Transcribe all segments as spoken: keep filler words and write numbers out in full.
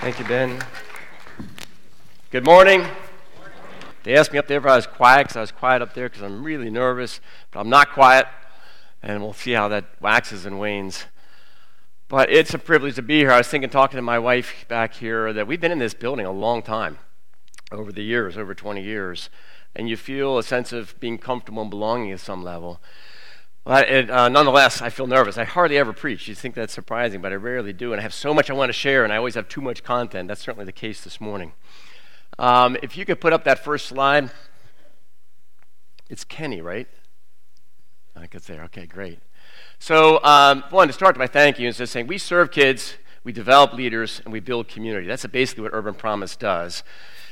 Thank you, Ben. Good morning. They asked me up there if I was quiet, because I was quiet up there because I'm really nervous, but I'm not quiet, and we'll see how that waxes and wanes. But it's a privilege to be here. I was thinking, talking to my wife back here, that we've been in this building a long time, over the years, over twenty years, and you feel a sense of being comfortable and belonging at some level. But it, uh, nonetheless, I feel nervous. I hardly ever preach. You'd think that's surprising, but I rarely do, and I have so much I want to share, and I always have too much content. That's certainly the case this morning. Um, if you could put up that first slide. It's Kenny, right? I think it's there. Okay, great. So um, I wanted to start by thanking you and just saying we serve kids, we develop leaders, and we build community. That's basically what Urban Promise does.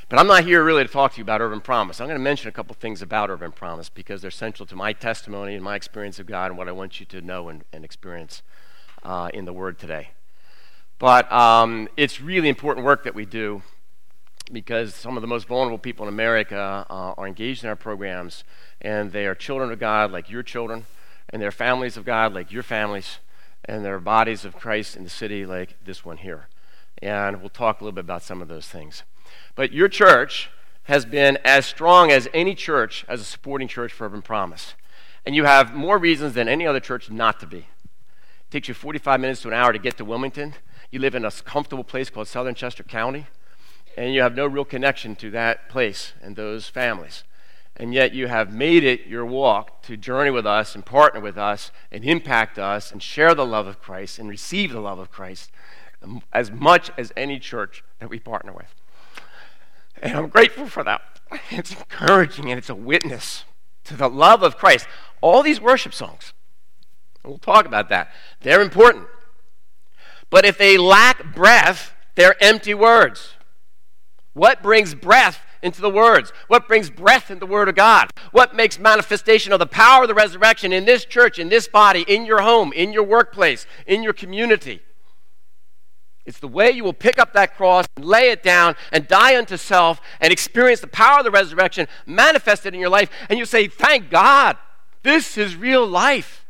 But I'm not here really to talk to you about Urban Promise. I'm going to mention a couple things about Urban Promise because they're central to my testimony and my experience of God and what I want you to know and, and experience uh, in the Word today. But um, it's really important work that we do, because some of the most vulnerable people in America uh, are engaged in our programs, and they are children of God like your children, and they're families of God like your families, and they're bodies of Christ in the city like this one here. And we'll talk a little bit about some of those things. But your church has been as strong as any church, as a supporting church for Urban Promise. And you have more reasons than any other church not to be. It takes you forty-five minutes to an hour to get to Wilmington. You live in a comfortable place called Southern Chester County, and you have no real connection to that place and those families. And yet you have made it your walk to journey with us and partner with us and impact us and share the love of Christ and receive the love of Christ as much as any church that we partner with. And I'm grateful for that. It's encouraging, and it's a witness to the love of Christ. All these worship songs, and we'll talk about that, they're important. But if they lack breath, they're empty words. What brings breath into the words? What brings breath into the Word of God? What makes manifestation of the power of the resurrection in this church, in this body, in your home, in your workplace, in your community? It's the way you will pick up that cross and lay it down and die unto self and experience the power of the resurrection manifested in your life. And you say, thank God, this is real life.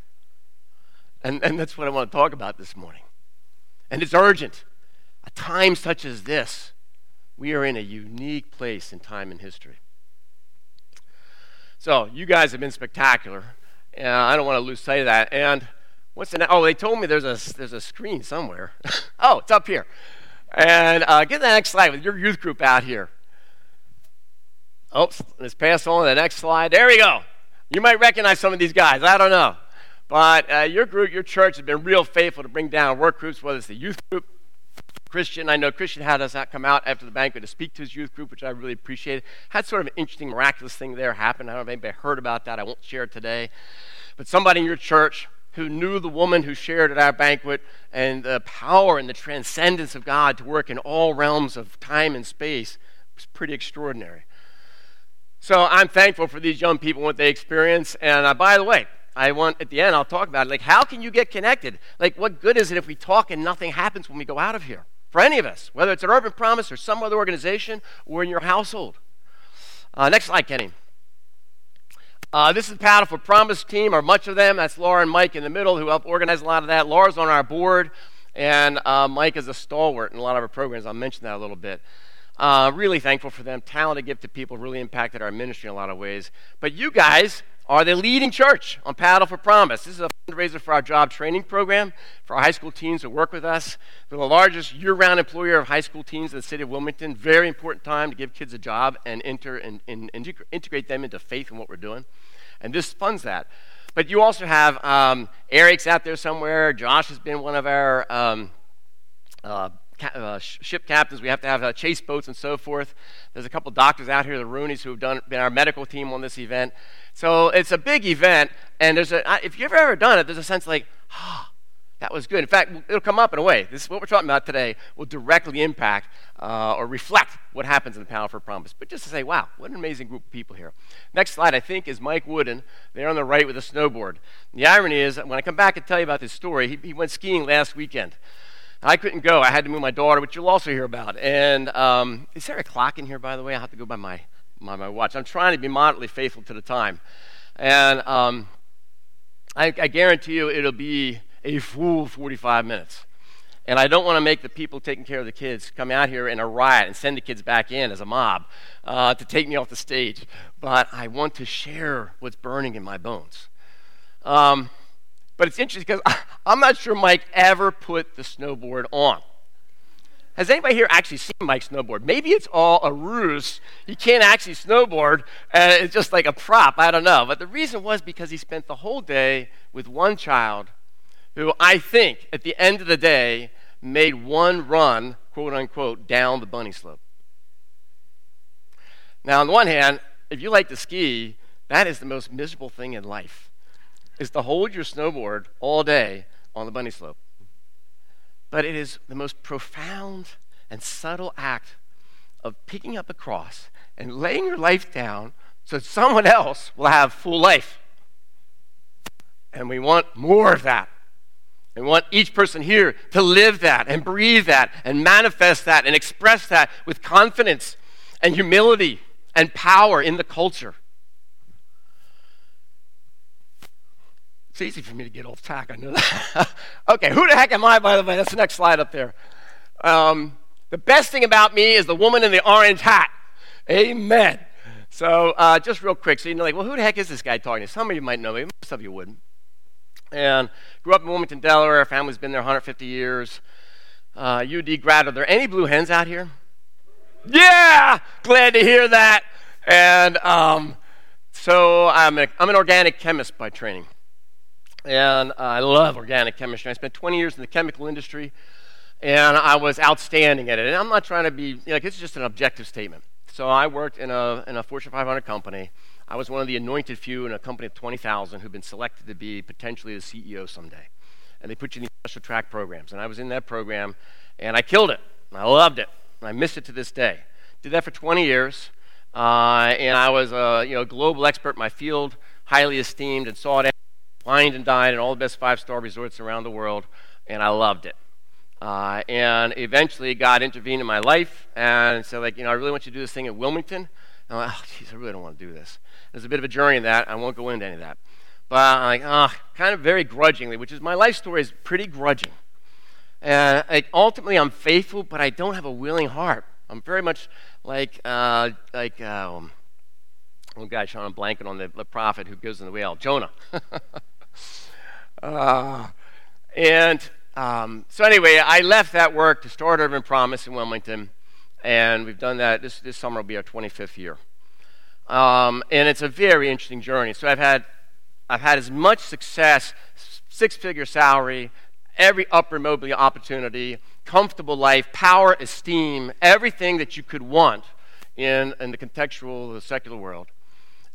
And, and that's what I want to talk about this morning. And it's urgent. A time such as this, we are in a unique place in time and history. So you guys have been spectacular, and I don't want to lose sight of that. And what's the? Na- oh, they told me there's a there's a screen somewhere. Oh, it's up here. And uh, get the next slide with your youth group out here. Oh, let's pass on to the next slide. There we go. You might recognize some of these guys. I don't know, but uh, your group, your church has been real faithful to bring down work groups, whether it's the youth group. Christian, I know Christian had us come out after the banquet to speak to his youth group, which I really appreciated. Had sort of an interesting, miraculous thing there happen. I don't know if anybody heard about that. I won't share it today. But somebody in your church who knew the woman who shared at our banquet and the power and the transcendence of God to work in all realms of time and space was pretty extraordinary. So I'm thankful for these young people and what they experience. And uh, by the way, I want, at the end, I'll talk about it. Like, how can you get connected? Like, what good is it if we talk and nothing happens when we go out of here? For any of us, whether it's an Urban Promise or some other organization or in your household. Uh, next slide, Kenny. Uh, this is the Paddle for Promise team, or much of them. That's Laura and Mike in the middle, who help organize a lot of that. Laura's on our board, and uh, Mike is a stalwart in a lot of our programs. I'll mention that a little bit. Uh, really thankful for them. Talented gift to people, really impacted our ministry in a lot of ways. But you guys are the leading church on Paddle for Promise. This is a fundraiser for our job training program for our high school teens who work with us. They're the largest year-round employer of high school teens in the city of Wilmington. Very important time to give kids a job and, enter and, and, and integrate them into faith in what we're doing. And this funds that. But you also have um, Eric's out there somewhere. Josh has been one of our um, uh, ca- uh, ship captains. We have to have uh, chase boats and so forth. There's a couple doctors out here, the Roonies, who have done been our medical team on this event. So it's a big event, and there's a, if you've ever done it, there's a sense like, ah, oh, that was good. In fact, it'll come up in a way. This is what we're talking about today will directly impact uh, or reflect what happens in the Power for Promise. But just to say, wow, what an amazing group of people here. Next slide, I think, is Mike Wooden. There on the right with a snowboard. And the irony is, when I come back and tell you about this story, he, he went skiing last weekend. I couldn't go. I had to move my daughter, which you'll also hear about. And um, is there a clock in here, by the way? I'll have to go by my... My, my watch. I'm trying to be moderately faithful to the time. And um, I, I guarantee you it'll be a full forty-five minutes. And I don't want to make the people taking care of the kids come out here in a riot and send the kids back in as a mob uh, to take me off the stage. But I want to share what's burning in my bones. Um, but it's interesting because I'm not sure Mike ever put the snowboard on. Has anybody here actually seen Mike snowboard? Maybe it's all a ruse. He can't actually snowboard. Uh, it's just like a prop. I don't know. But the reason was because he spent the whole day with one child who I think at the end of the day made one run, quote unquote, down the bunny slope. Now, on the one hand, if you like to ski, that is the most miserable thing in life, is to hold your snowboard all day on the bunny slope. But it is the most profound and subtle act of picking up a cross and laying your life down so someone else will have full life. And we want more of that. And we want each person here to live that and breathe that and manifest that and express that with confidence and humility and power in the culture. It's easy for me to get off track, I know that. Okay, who the heck am I, by the way? That's the next slide up there. Um, the best thing about me is the woman in the orange hat. Amen. So uh, just real quick, so you know, like, well, who the heck is this guy talking to? Some of you might know me, most of you wouldn't. And grew up in Wilmington, Delaware. Our family's been there one hundred fifty years. Uh, U D grad. Are there any blue hens out here? Yeah! Glad to hear that. And um, so I'm, a, I'm an organic chemist by training. And I love organic chemistry. I spent twenty years in the chemical industry, and I was outstanding at it. And I'm not trying to be, you know, like, it's just an objective statement. So I worked in a, in a Fortune five hundred company. I was one of the anointed few in a company of twenty thousand who've been selected to be potentially the C E O someday. And they put you in the special track programs. And I was in that program, and I killed it. And I loved it. And I miss it to this day. Did that for twenty years. Uh, and I was a you know, global expert in my field, highly esteemed and sought after, wined and dined in all the best five-star resorts around the world. And I loved it. Uh, and eventually, God intervened in my life. And so, like, you know, I really want you to do this thing in Wilmington. And I'm like, oh, geez, I really don't want to do this. There's a bit of a journey in that. I won't go into any of that. But I'm like, ah, oh, kind of very grudgingly, which is my life story is pretty grudging. And like, ultimately, I'm faithful, but I don't have a willing heart. I'm very much like, uh, like um, one guy showing a blanket on the, the prophet who goes in the whale, Jonah. uh, and um, so anyway, I left that work to start Urban Promise in Wilmington. And we've done that. This, this summer will be our twenty-fifth year. Um, and it's a very interesting journey. So I've had I've had as much success, six-figure salary, every upward mobility opportunity, comfortable life, power, esteem, everything that you could want in, in the contextual, the secular world.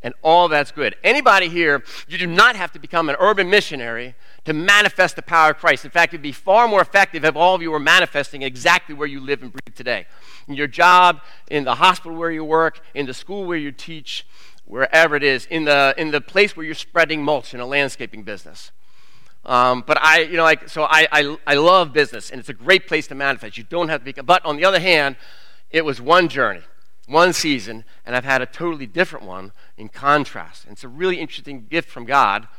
And all that's good. Anybody here, you do not have to become an urban missionary to manifest the power of Christ. In fact, it would be far more effective if all of you were manifesting exactly where you live and breathe today. In your job, in the hospital where you work, in the school where you teach, wherever it is, in the in the place where you're spreading mulch in a landscaping business. Um, but I, you know, like so, I, I I love business, and it's a great place to manifest. You don't have to become. But on the other hand, it was one journey, one season, and I've had a totally different one in contrast. And it's a really interesting gift from God.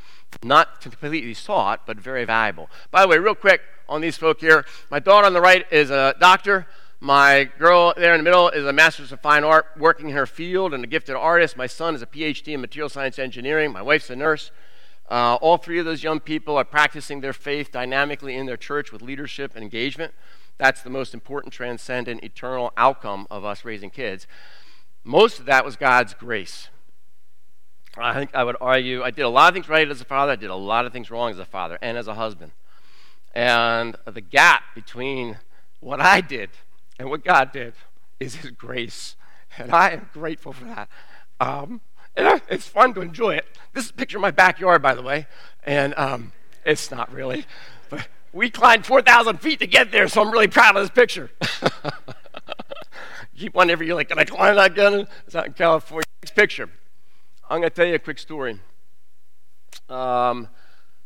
Not completely sought, but very valuable. By the way, real quick on these folk here, my daughter on the right is a doctor. My girl there in the middle is a master's of fine art, working in her field, and a gifted artist. My son is a P H D in material science engineering. My wife's a nurse. Uh, all three of those young people are practicing their faith dynamically in their church with leadership and engagement. That's the most important, transcendent, eternal outcome of us raising kids. Most of that was God's grace. I think I would argue I did a lot of things right as a father. I did a lot of things wrong as a father and as a husband. And the gap between what I did and what God did is His grace. And I am grateful for that. Um, and I, it's fun to enjoy it. This is a picture of my backyard, by the way. And um, it's not really. But we climbed four thousand feet to get there, so I'm really proud of this picture. You keep wondering, you're like, can I climb that gun? It's out in California. Next picture. I'm going to tell you a quick story. Um,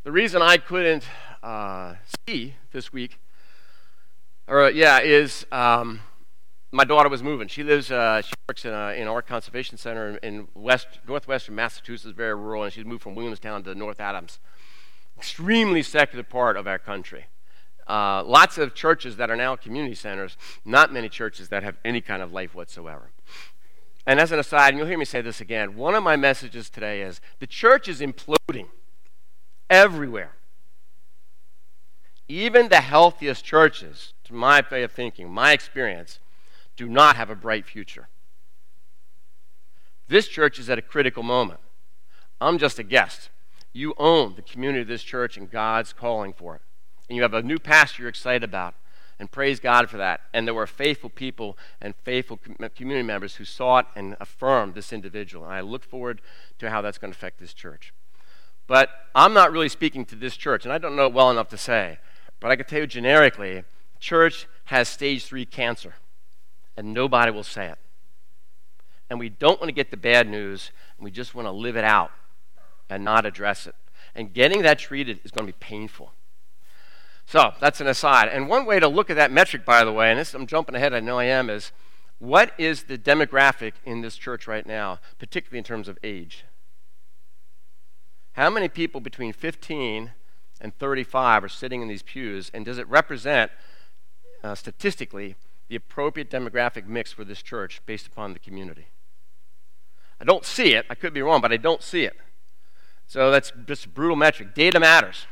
the reason I couldn't uh, ski this week, or uh, yeah, is um, my daughter was moving. She lives, uh, she works in a, in our conservation center in west, northwestern Massachusetts, very rural, and she's moved from Williamstown to North Adams, extremely secular part of our country. Uh, lots of churches that are now community centers, not many churches that have any kind of life whatsoever. And as an aside, and you'll hear me say this again, one of my messages today is the church is imploding everywhere. Even the healthiest churches, to my way of thinking, my experience, do not have a bright future. This church is at a critical moment. I'm just a guest. You own the community of this church, and God's calling for it. And you have a new pastor you're excited about, and praise God for that. And there were faithful people and faithful community members who sought and affirmed this individual. And I look forward to how that's going to affect this church. But I'm not really speaking to this church, and I don't know it well enough to say, but I can tell you generically, church has stage three cancer, and nobody will say it. And we don't want to get the bad news, and we just want to live it out and not address it. And getting that treated is going to be painful. So that's an aside. And one way to look at that metric, by the way, and this, I'm jumping ahead, I know I am, is what is the demographic in this church right now, particularly in terms of age? How many people between fifteen and thirty-five are sitting in these pews, and does it represent, uh, statistically, the appropriate demographic mix for this church based upon the community? I don't see it. I could be wrong, but I don't see it. So that's just a brutal metric. Data matters.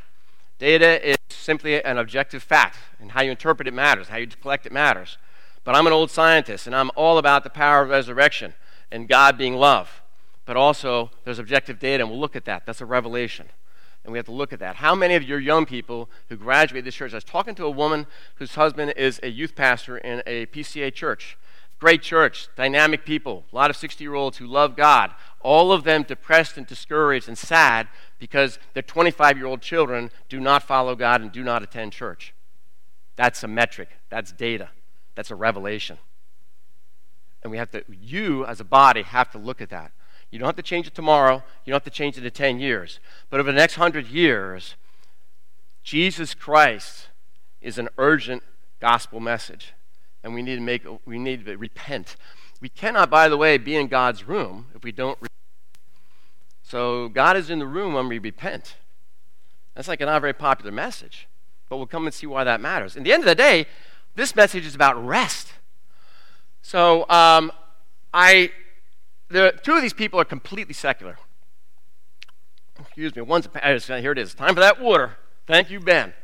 Data is simply an objective fact, and how you interpret it matters, how you collect it matters. But I'm an old scientist, and I'm all about the power of resurrection and God being love. But also, there's objective data, and we'll look at that. That's a revelation, and we have to look at that. How many of your young people who graduate this church? I was talking to a woman whose husband is a youth pastor in a P C A church. Great church, dynamic people, a lot of sixty-year-olds who love God, all of them depressed and discouraged and sad because their twenty-five-year-old children do not follow God and do not attend church. That's a metric. That's data. That's a revelation. And we have to, you as a body have to look at that. You don't have to change it tomorrow. You don't have to change it in ten years. But over the next one hundred years, Jesus Christ is an urgent gospel message. And we need to make, we need to repent. We cannot, by the way, be in God's room if we don't repent. So God is in the room when we repent. That's like a not very popular message, but we'll come and see why that matters. At the end of the day, this message is about rest. So um, I, the two of these people are completely secular. Excuse me. One's a, here it is. Time for that water. Thank you, Ben.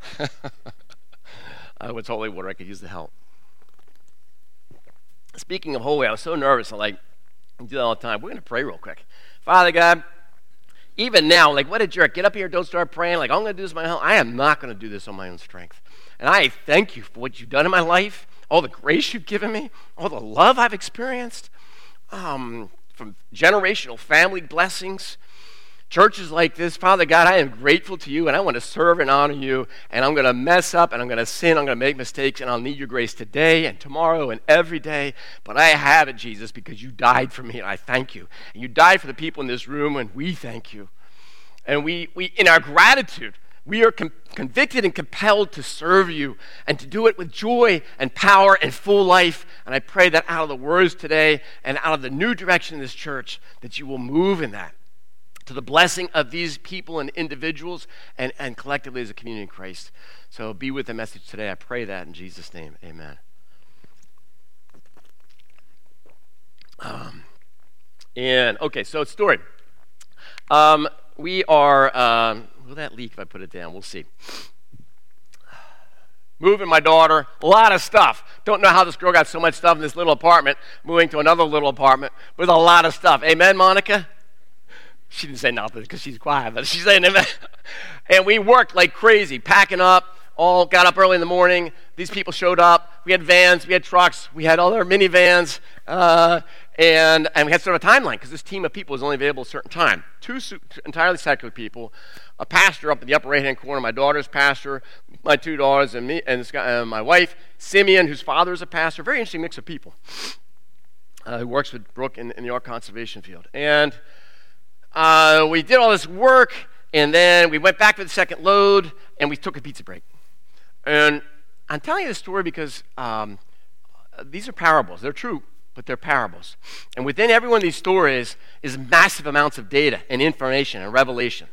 I was holy water. I could use the help. Speaking of holy, I was so nervous. I'm like, I do that all the time. We're going to pray real quick. Father God, even now, like, what a jerk. Get up here. Don't start praying. Like, I'm going to do this on my own. I am not going to do this on my own strength. And I thank you for what you've done in my life, all the grace you've given me, all the love I've experienced, um, from generational family blessings, churches like this. Father God, I am grateful to you, and I want to serve and honor you, and I'm going to mess up, and I'm going to sin, I'm going to make mistakes, and I'll need your grace today and tomorrow and every day, but I have it, Jesus, because you died for me, and I thank you. And you died for the people in this room, and we thank you. And we, we in our gratitude, we are com- convicted and compelled to serve you and to do it with joy and power and full life. And I pray that out of the words today and out of the new direction of this church, that you will move in that, to the blessing of these people and individuals and, and collectively as a community in Christ. So be with the message today. I pray that in Jesus' name. Amen. Um, and, okay, so story. Um, we are, um, will that leak if I put it down? We'll see. Moving my daughter, a lot of stuff. Don't know how this girl got so much stuff in this little apartment, moving to another little apartment with a lot of stuff. Amen, Monica? She didn't say nothing because she's quiet, but she's saying amen. And we worked like crazy, packing up, all got up early in the morning. These people showed up. We had vans, we had trucks, we had all our minivans, uh, and and we had sort of a timeline because this team of people was only available at a certain time. Two su- entirely secular people, a pastor up in the upper right-hand corner, my daughter's pastor, my two daughters, and me, and this guy, uh, my wife, Simeon, whose father is a pastor. Very interesting mix of people uh, who works with Brooke in, in the Ark Conservation Field. And Uh, we did all this work, and then we went back for the second load, and we took a pizza break. And I'm telling you this story because um, these are parables. They're true, but they're parables. And within every one of these stories is massive amounts of data and information and revelation.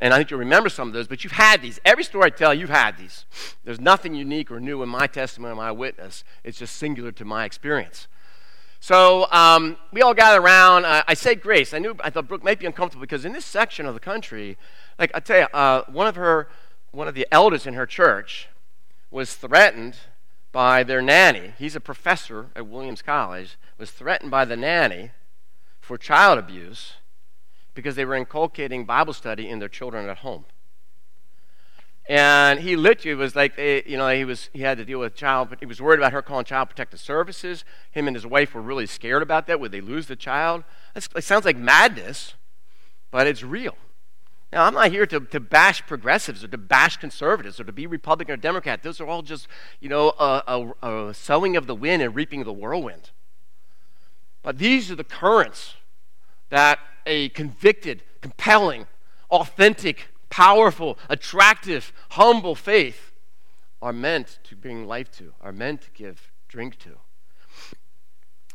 And I think you'll remember some of those, but you've had these. Every story I tell, you've had these. There's nothing unique or new in my testimony or my witness. It's just singular to my experience. So um, we all gathered around. I, I said grace. I knew I thought Brooke might be uncomfortable because in this section of the country, like I tell you, uh, one of her, one of the elders in her church was threatened by their nanny. He's a professor at Williams College. Was threatened by the nanny for child abuse, because they were inculcating Bible study in their children at home. And he literally was like, you know, he was he had to deal with child, but he was worried about her calling Child Protective Services. Him and his wife were really scared about that. Would they lose the child? That's, it sounds like madness, but it's real. Now, I'm not here to, to bash progressives or to bash conservatives or to be Republican or Democrat. Those are all just, you know, a, a, a sowing of the wind and reaping of the whirlwind. But these are the currents that a convicted, compelling, authentic, powerful, attractive, humble faith are meant to bring life to, are meant to give drink to.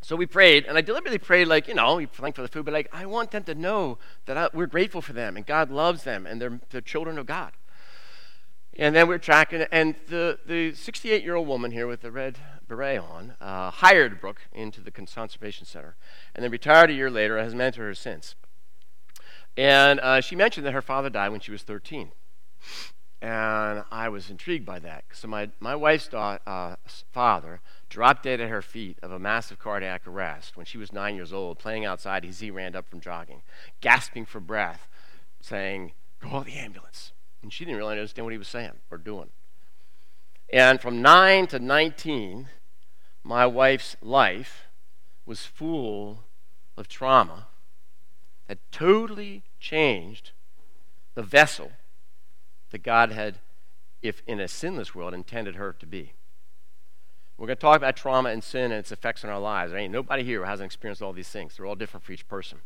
So we prayed, and I deliberately prayed, like, you know, thank for the food, but like, I want them to know that I, we're grateful for them, and God loves them, and they're, they're children of God. And then we're tracking, and the, the sixty-eight-year-old woman here with the red beret on uh, hired Brooke into the Conservation Center, and then retired a year later and has mentored her since. And uh, she mentioned that her father died when she was thirteen. And I was intrigued by that. So my, my wife's da- uh, father dropped dead at her feet of a massive cardiac arrest when she was nine years old, playing outside as he ran up from jogging, gasping for breath, saying, "Call the ambulance." And she didn't really understand what he was saying or doing. And from nine to nineteen, my wife's life was full of trauma that totally changed the vessel that God had, if in a sinless world, intended her to be. We're going to talk about trauma and sin and its effects on our lives. There ain't nobody here who hasn't experienced all these things. They're all different for each person.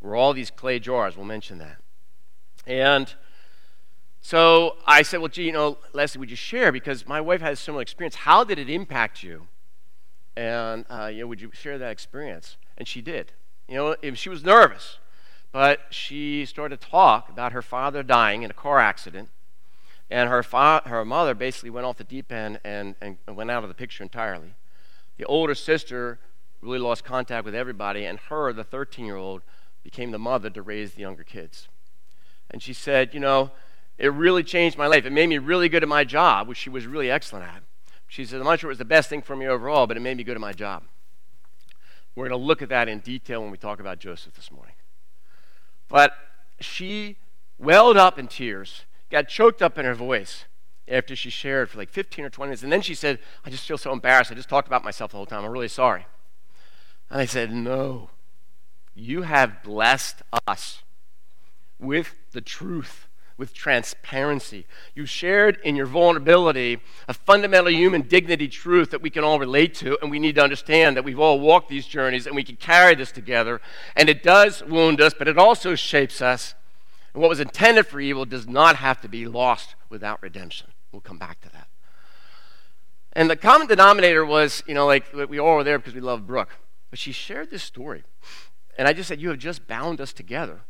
We're all these clay jars. We'll mention that. And so I said, well, gee, you know, Leslie, would you share? Because my wife had a similar experience. How did it impact you? And, uh, you know, would you share that experience? And she did. You know, she was nervous, but she started to talk about her father dying in a car accident, and her fa- her mother basically went off the deep end and, and went out of the picture entirely. The older sister really lost contact with everybody, and her, the thirteen-year-old, became the mother to raise the younger kids. And she said, you know, it really changed my life. It made me really good at my job, which she was really excellent at. She said, I'm not sure it was the best thing for me overall, but it made me good at my job. We're going to look at that in detail when we talk about Joseph this morning. But she welled up in tears, got choked up in her voice after she shared for like fifteen or twenty minutes. And then she said, I just feel so embarrassed. I just talked about myself the whole time. I'm really sorry. And I said, no, you have blessed us with the truth, with transparency. You shared in your vulnerability a fundamental human dignity truth that we can all relate to, and we need to understand that we've all walked these journeys and we can carry this together. And it does wound us, but it also shapes us. And what was intended for evil does not have to be lost without redemption. We'll come back to that. And the common denominator was, you know, like we all were there because we love Brooke. But she shared this story. And I just said, you have just bound us together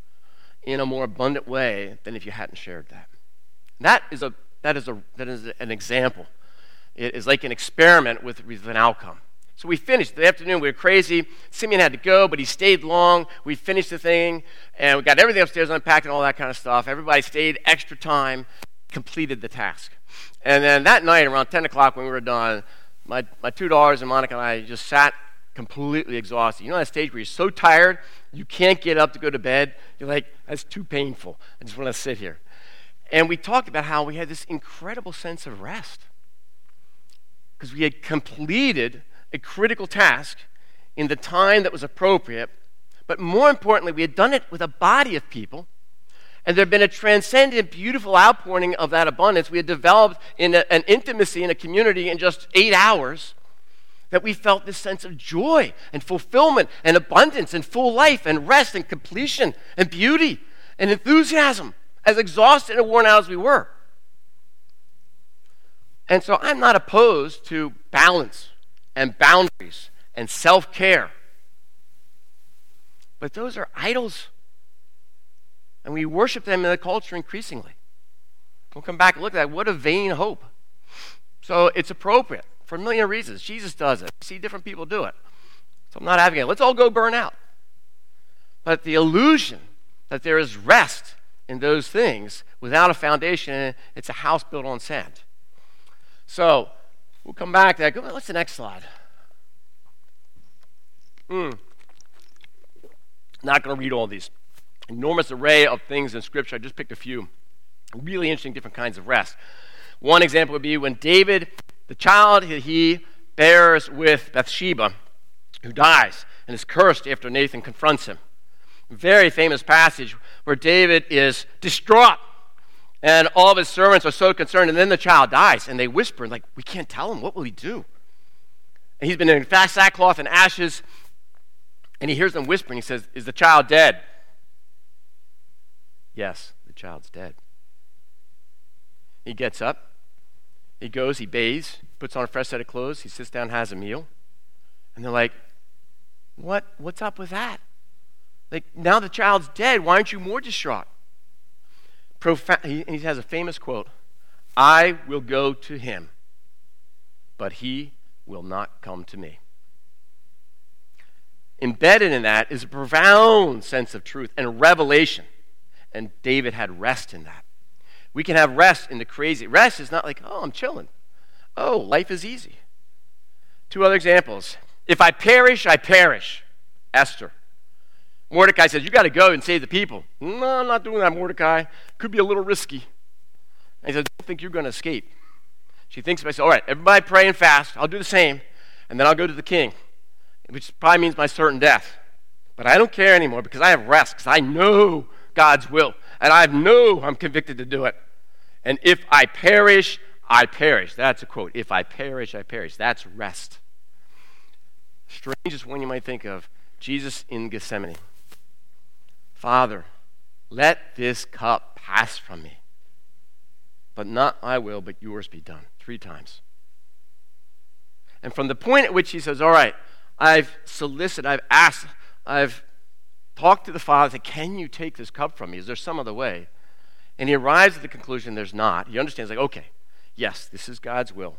in a more abundant way than if you hadn't shared that. That is a that is a that is an example. It is like an experiment with, with an outcome. So we finished the afternoon. We were crazy. Simeon had to go, but he stayed long. We finished the thing, and we got everything upstairs unpacked and all that kind of stuff. Everybody stayed extra time, completed the task. And then that night, around ten o'clock, when we were done, my my two daughters and Monica and I just sat completely exhausted. You know that stage where you're so tired you can't get up to go to bed? You're like, that's too painful. I just want to sit here. And we talked about how we had this incredible sense of rest because we had completed a critical task in the time that was appropriate, but more importantly, we had done it with a body of people, and there had been a transcendent, beautiful outpouring of that abundance. We had developed in a, an intimacy in a community in just eight hours that we felt this sense of joy and fulfillment and abundance and full life and rest and completion and beauty and enthusiasm, as exhausted and worn out as we were. And so I'm not opposed to balance and boundaries and self-care. But those are idols. And we worship them in the culture increasingly. We'll come back and look at that. What a vain hope. So it's appropriate for a million reasons. Jesus does it. We see different people do it. So I'm not having it. Let's all go burn out. But the illusion that there is rest in those things without a foundation, it's a house built on sand. So we'll come back to that. Go, what's the next slide? Mm. Not going to read all these. Enormous array of things in Scripture. I just picked a few. Really interesting different kinds of rest. One example would be when David, the child he bears with Bathsheba, who dies and is cursed after Nathan confronts him. Very famous passage where David is distraught and all of his servants are so concerned, and then the child dies and they whisper, like, we can't tell him. What will he do? And he's been in sackcloth and ashes, and he hears them whispering. He says, is the child dead? Yes, the child's dead. He gets up, he goes, he bathes, puts on a fresh set of clothes, he sits down, has a meal. And they're like, what? What's up with that? Like, now the child's dead, why aren't you more distraught? Profa- he, he has a famous quote, I will go to him, but he will not come to me. Embedded in that is a profound sense of truth and a revelation. And David had rest in that. We can have rest in the crazy. Rest is not like, oh, I'm chilling. Oh, life is easy. Two other examples. If I perish, I perish. Esther. Mordecai says, you got to go and save the people. No, I'm not doing that, Mordecai. Could be a little risky. And he says, I don't think you're going to escape. She thinks to myself, all right, everybody pray and fast. I'll do the same. And then I'll go to the king, which probably means my certain death. But I don't care anymore because I have rest, because I know God's will, and I know I'm convicted to do it. And if I perish, I perish. That's a quote. If I perish, I perish. That's rest. Strangest one you might think of, Jesus in Gethsemane. Father, let this cup pass from me, but not my will, but yours be done. Three times. And from the point at which he says, all right, I've solicited, I've asked, I've talk to the Father, say, can you take this cup from me? Is there some other way? And he arrives at the conclusion there's not. He understands, like, okay, yes, this is God's will.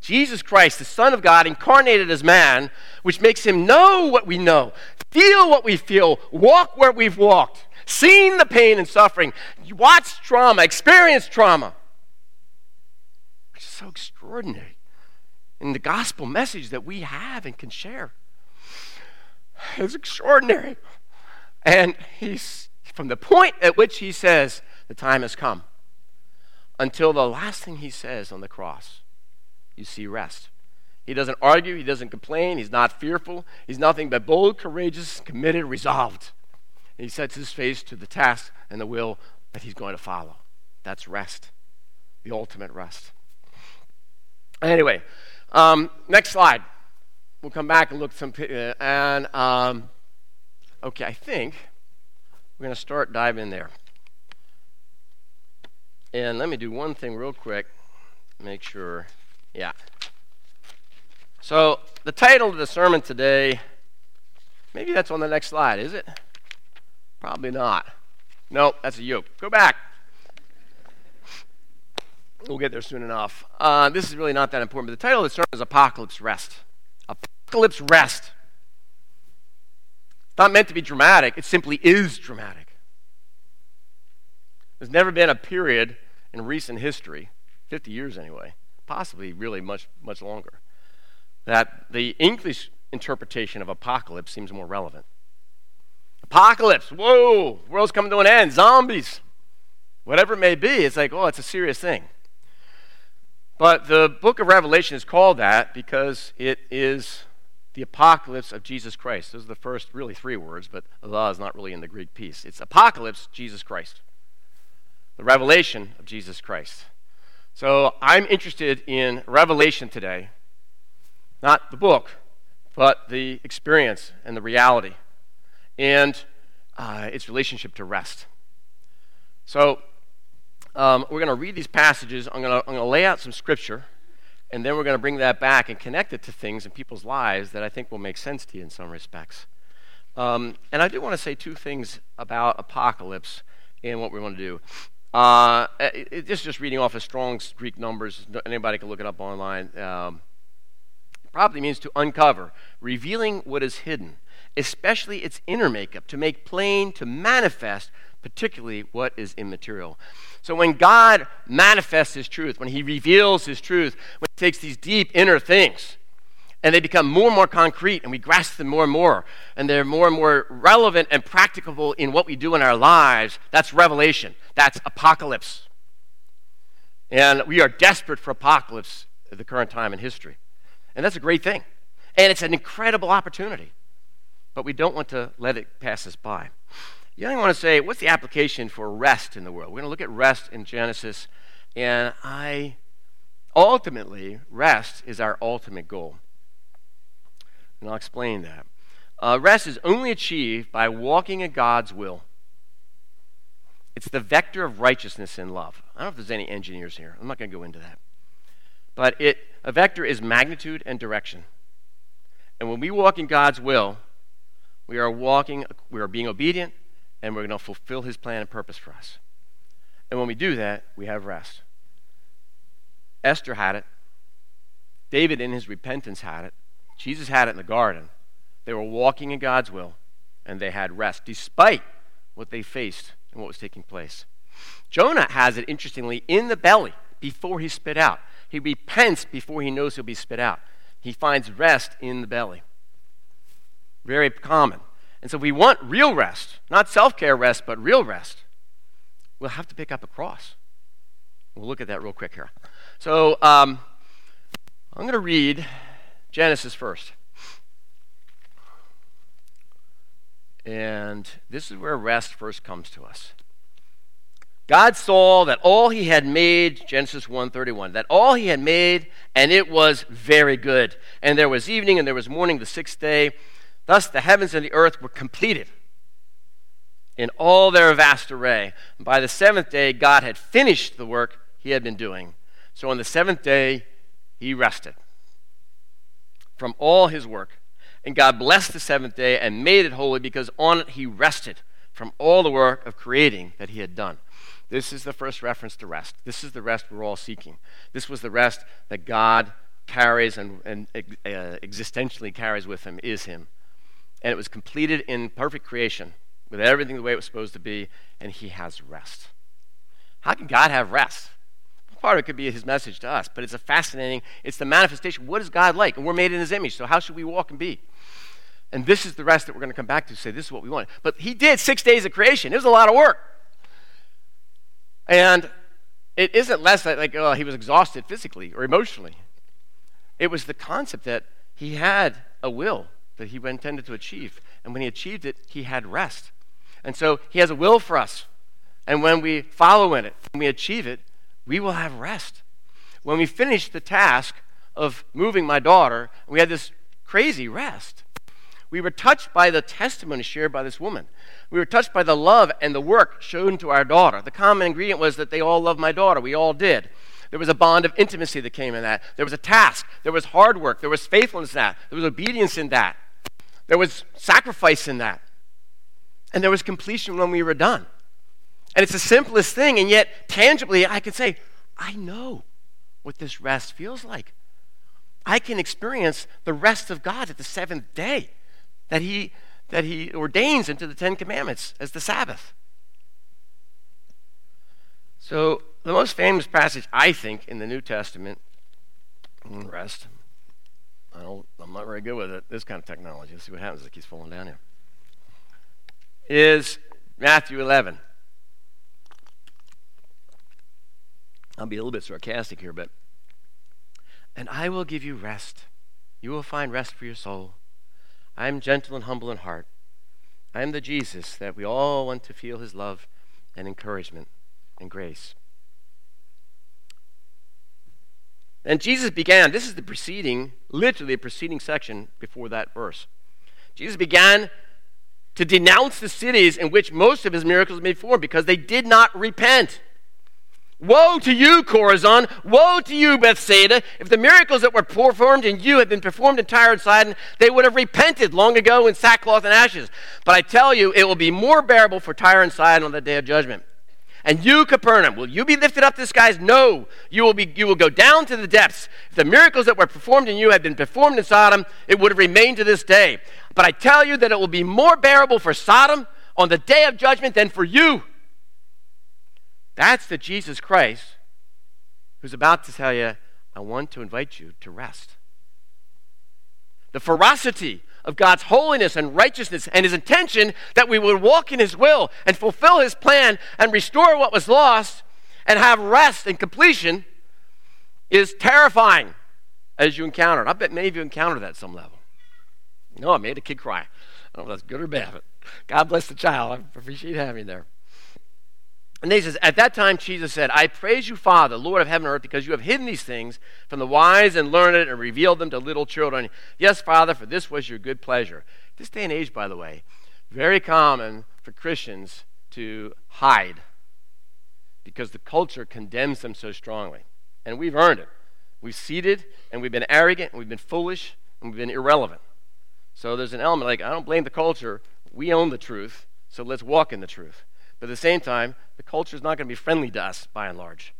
Jesus Christ, the Son of God, incarnated as man, which makes him know what we know, feel what we feel, walk where we've walked, seen the pain and suffering, watched trauma, experienced trauma. Which is so extraordinary in the gospel message that we have and can share. It's extraordinary. And he's from the point at which he says, the time has come, until the last thing he says on the cross, you see rest. He doesn't argue. He doesn't complain. He's not fearful. He's nothing but bold, courageous, committed, resolved. And he sets his face to the task and the will that he's going to follow. That's rest, the ultimate rest. Anyway, um, next slide. We'll come back and look some uh, and. Um, Okay, I think we're going to start diving in there. And let me do one thing real quick. Make sure. Yeah. So the title of the sermon today, maybe that's on the next slide, is it? Probably not. No, that's a yoke. Go back. We'll get there soon enough. Uh, this is really not that important, but the title of the sermon is Apocalypse Rest. Apocalypse Rest. It's not meant to be dramatic. It simply is dramatic. There's never been a period in recent history, fifty years anyway, possibly really much, much longer, that the English interpretation of apocalypse seems more relevant. Apocalypse, whoa, world's coming to an end, zombies, whatever it may be. It's like, oh, it's a serious thing. But the book of Revelation is called that because it is the apocalypse of Jesus Christ. Those are the first, really, three words, but Allah is not really in the Greek piece. It's apocalypse, Jesus Christ. The revelation of Jesus Christ. So I'm interested in Revelation today. Not the book, but the experience and the reality. And uh, its relationship to rest. So um, we're going to read these passages. I'm going to lay out some scripture. And then we're going to bring that back and connect it to things in people's lives that I think will make sense to you in some respects. Um, and I do want to say two things about apocalypse and what we want to do. Uh, it, it, it's just reading off of Strong's Greek numbers. Anybody can look it up online. Um, probably means to uncover, revealing what is hidden, especially its inner makeup, to make plain, to manifest, particularly what is immaterial. So when God manifests his truth, when he reveals his truth, when he takes these deep inner things, and they become more and more concrete, and we grasp them more and more, and they're more and more relevant and practicable in what we do in our lives, that's revelation. That's apocalypse. And we are desperate for apocalypse at the current time in history. And that's a great thing. And it's an incredible opportunity. But we don't want to let it pass us by. You only want to say, what's the application for rest in the world? We're going to look at rest in Genesis. And I, ultimately, rest is our ultimate goal. And I'll explain that. Uh, rest is only achieved by walking in God's will. It's the vector of righteousness and love. I don't know if there's any engineers here. I'm not going to go into that. But it a vector is magnitude and direction. And when we walk in God's will, we are walking, we are being obedient, and we're going to fulfill his plan and purpose for us. And when we do that, we have rest. Esther had it. David in his repentance had it. Jesus had it in the garden. They were walking in God's will, and they had rest, despite what they faced and what was taking place. Jonah has it, interestingly, in the belly before he's spit out. He repents before he knows he'll be spit out. He finds rest in the belly. Very common. And so if we want real rest, not self-care rest, but real rest, we'll have to pick up a cross. We'll look at that real quick here. So um, I'm going to read Genesis first. And this is where rest first comes to us. God saw that all he had made, Genesis one thirty-one, that all he had made, and it was very good. And there was evening and there was morning the sixth day. Thus the heavens and the earth were completed in all their vast array. And by the seventh day, God had finished the work he had been doing. So on the seventh day, he rested from all his work. And God blessed the seventh day and made it holy, because on it he rested from all the work of creating that he had done. This is the first reference to rest. This is the rest we're all seeking. This was the rest that God carries and, and uh, existentially carries with him, is him. And it was completed in perfect creation, with everything the way it was supposed to be, and he has rest. How can God have rest? Part of it could be his message to us, but it's a fascinating, it's the manifestation. What is God like? And we're made in his image, so how should we walk and be? And this is the rest that we're going to come back to, say this is what we want. But he did six days of creation. It was a lot of work. And it isn't less like, like oh, he was exhausted physically or emotionally. It was the concept that he had a will that he intended to achieve. And when he achieved it, he had rest. And so he has a will for us. And when we follow in it, when we achieve it, we will have rest. When we finished the task of moving my daughter, we had this crazy rest. We were touched by the testimony shared by this woman. We were touched by the love and the work shown to our daughter. The common ingredient was that they all loved my daughter. We all did. There was a bond of intimacy that came in that. There was a task. There was hard work. There was faithfulness in that. There was obedience in that. There was sacrifice in that. And there was completion when we were done. And it's the simplest thing, and yet tangibly I can say, I know what this rest feels like. I can experience the rest of God at the seventh day that he that he ordains into the Ten Commandments as the Sabbath. So the most famous passage, I think, in the New Testament, rest. I don't, I'm not very good with it, this kind of technology. Let's see what happens as it keeps falling down here. Is Matthew eleven. I'll be a little bit sarcastic here, but, and I will give you rest. You will find rest for your soul. I am gentle and humble in heart. I am the Jesus that we all want to feel his love and encouragement and grace. And Jesus began, this is the preceding, literally the preceding section before that verse. Jesus began to denounce the cities in which most of his miracles had been performed because they did not repent. Woe to you, Chorazin! Woe to you, Bethsaida! If the miracles that were performed in you had been performed in Tyre and Sidon, they would have repented long ago in sackcloth and ashes. But I tell you, it will be more bearable for Tyre and Sidon on the day of judgment. And you, Capernaum, will you be lifted up to the skies? No, you will be. You will go down to the depths. If the miracles that were performed in you had been performed in Sodom, it would have remained to this day. But I tell you that it will be more bearable for Sodom on the day of judgment than for you. That's the Jesus Christ who's about to tell you, I want to invite you to rest. The ferocity of God's holiness and righteousness and his intention that we would walk in his will and fulfill his plan and restore what was lost and have rest and completion is terrifying as you encounter it. I bet many of you encounter that at some level. No, I made a kid cry. I don't know if that's good or bad, but God bless the child. I appreciate having you there. And he says, at that time, Jesus said, I praise you, Father, Lord of heaven and earth, because you have hidden these things from the wise and learned and revealed them to little children. Yes, Father, for this was your good pleasure. This day and age, by the way, very common for Christians to hide because the culture condemns them so strongly. And we've earned it. We've ceded, and we've been arrogant, and we've been foolish, and we've been irrelevant. So there's an element like, I don't blame the culture. We own the truth, so let's walk in the truth. But at the same time, the culture is not going to be friendly to us, by and large.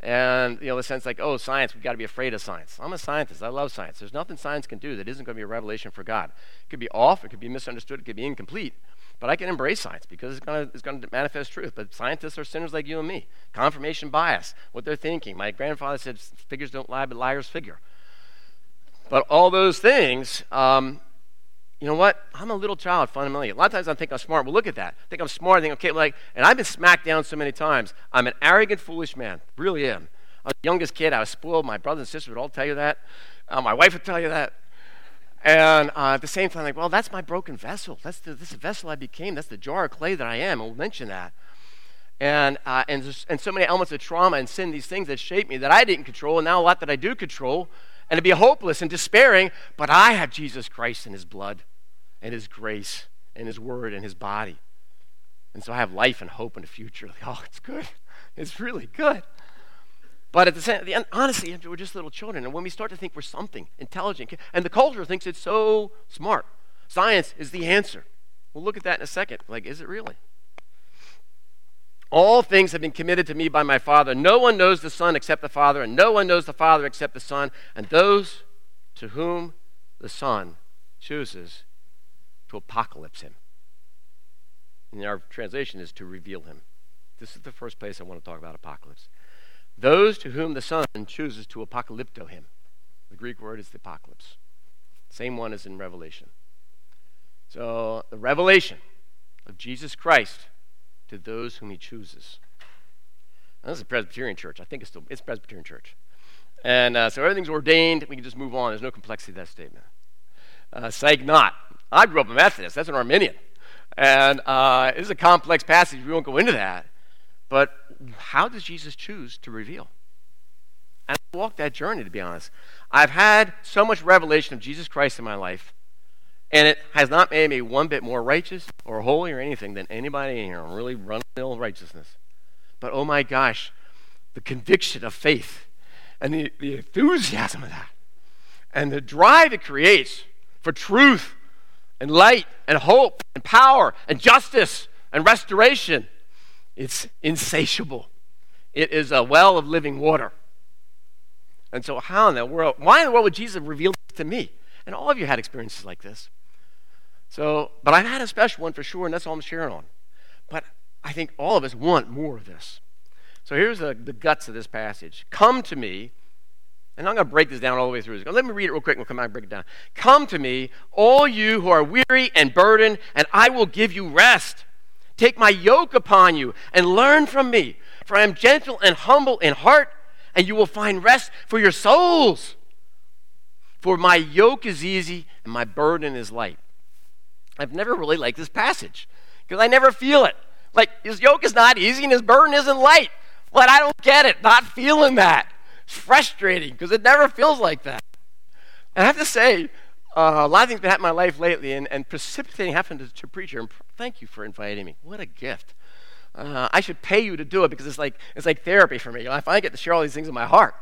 And, you know, the sense like, oh, science, we've got to be afraid of science. I'm a scientist. I love science. There's nothing science can do that isn't going to be a revelation for God. It could be off. It could be misunderstood. It could be incomplete. But I can embrace science because it's going to, it's going to manifest truth. But scientists are sinners like you and me. Confirmation bias, what they're thinking. My grandfather said, figures don't lie, but liars figure. But all those things... Um, You know what? I'm a little child, fundamentally. A lot of times I think I'm smart. Well, look at that. I think I'm smart. I think, okay, like, and I've been smacked down so many times. I'm an arrogant, foolish man. Really am. I was the youngest kid. I was spoiled. My brothers and sisters would all tell you that. Uh, my wife would tell you that. And uh, at the same time, like, well, that's my broken vessel. That's the, this vessel I became. That's the jar of clay that I am. I'll mention that. And uh, and and so many elements of trauma and sin, these things that shaped me that I didn't control, and now a lot that I do control. And to be hopeless and despairing, but I have Jesus Christ and his blood and his grace and his word and his body. And so I have life and hope and a future. Like, oh, it's good. It's really good. But at the same time, honestly, we're just little children. And when we start to think we're something intelligent, and the culture thinks it's so smart. Science is the answer. We'll look at that in a second. Like, is it really? All things have been committed to me by my Father. No one knows the Son except the Father, and no one knows the Father except the Son, and those to whom the Son chooses to apocalypse him. And our translation is to reveal him. This is the first place I want to talk about apocalypse. Those to whom the Son chooses to apocalypto him. The Greek word is the apocalypse. Same one as in Revelation. So the revelation of Jesus Christ to those whom he chooses. Now, this is a Presbyterian church. I think it's still, it's Presbyterian church. And uh, so everything's ordained. We can just move on. There's no complexity to that statement. Uh, Sag not. I grew up in Methodist. That's an Arminian. And uh, it is a complex passage. We won't go into that. But how does Jesus choose to reveal? And I walked that journey, to be honest. I've had so much revelation of Jesus Christ in my life, and it has not made me one bit more righteous or holy or anything than anybody in here. I'm really run-of-the-mill righteousness. But oh my gosh, the conviction of faith and the, the enthusiasm of that and the drive it creates for truth and light and hope and power and justice and restoration, it's insatiable. It is a well of living water. And so how in the world, why in the world would Jesus reveal this to me? And all of you had experiences like this. So, but I've had a special one for sure, and that's all I'm sharing on. But I think all of us want more of this. So here's the, the guts of this passage. Come to me, and I'm going to break this down all the way through. Let me read it real quick, and we'll come out and break it down. Come to me, all you who are weary and burdened, and I will give you rest. Take my yoke upon you, and learn from me. For I am gentle and humble in heart, and you will find rest for your souls. For my yoke is easy and my burden is light. I've never really liked this passage because I never feel it. Like, his yoke is not easy and his burden isn't light. But I don't get it. Not feeling that. It's frustrating because it never feels like that. And I have to say, uh, a lot of things that happened in my life lately and, and precipitating happened to, to a preacher. And thank you for inviting me. What a gift. Uh, I should pay you to do it because it's like it's like therapy for me. You know, I finally get to share all these things in my heart.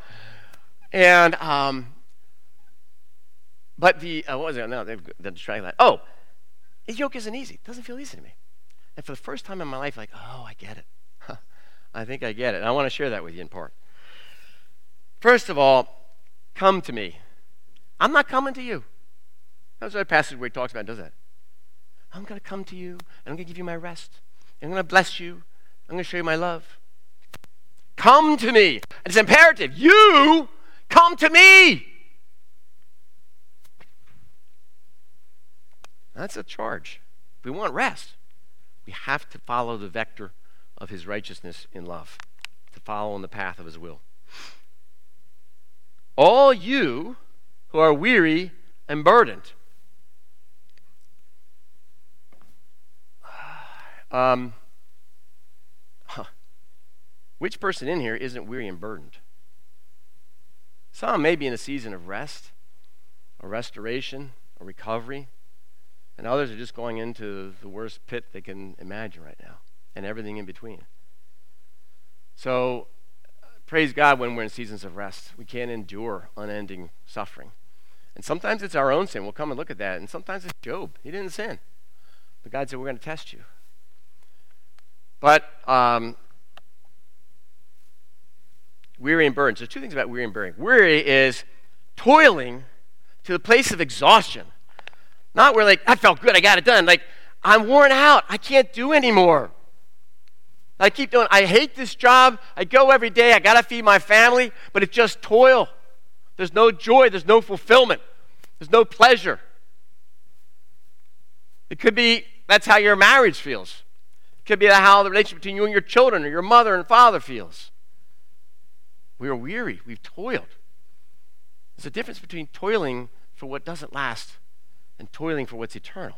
And... um But the, uh, what was it? No, they've distracted that. Oh, his yoke isn't easy. It doesn't feel easy to me. And for the first time in my life, like, oh, I get it. Huh. I think I get it. I want to share that with you in part. First of all, come to me. I'm not coming to you. That's a passage where he talks about, does that? I'm going to come to you, and I'm going to give you my rest. I'm going to bless you. I'm going to show you my love. Come to me. It's imperative. You come to me. That's a charge. If we want rest, we have to follow the vector of his righteousness in love, to follow in the path of his will. All you who are weary and burdened. Um, huh. Which person in here isn't weary and burdened? Some may be in a season of rest, or restoration, or recovery, and others are just going into the worst pit they can imagine right now, and everything in between. So, praise God when we're in seasons of rest. We can't endure unending suffering. And sometimes it's our own sin. We'll come and look at that. And sometimes it's Job. He didn't sin. But God said, we're going to test you. But um, weary and burdened. So two things about weary and burdened. Weary is toiling to the place of exhaustion. Not where, like, I felt good, I got it done. Like, I'm worn out. I can't do anymore. I keep doing, I hate this job. I go every day. I got to feed my family. But it's just toil. There's no joy. There's no fulfillment. There's no pleasure. It could be that's how your marriage feels. It could be how the relationship between you and your children or your mother and father feels. We are weary. We've toiled. There's a difference between toiling for what doesn't last and toiling for what's eternal,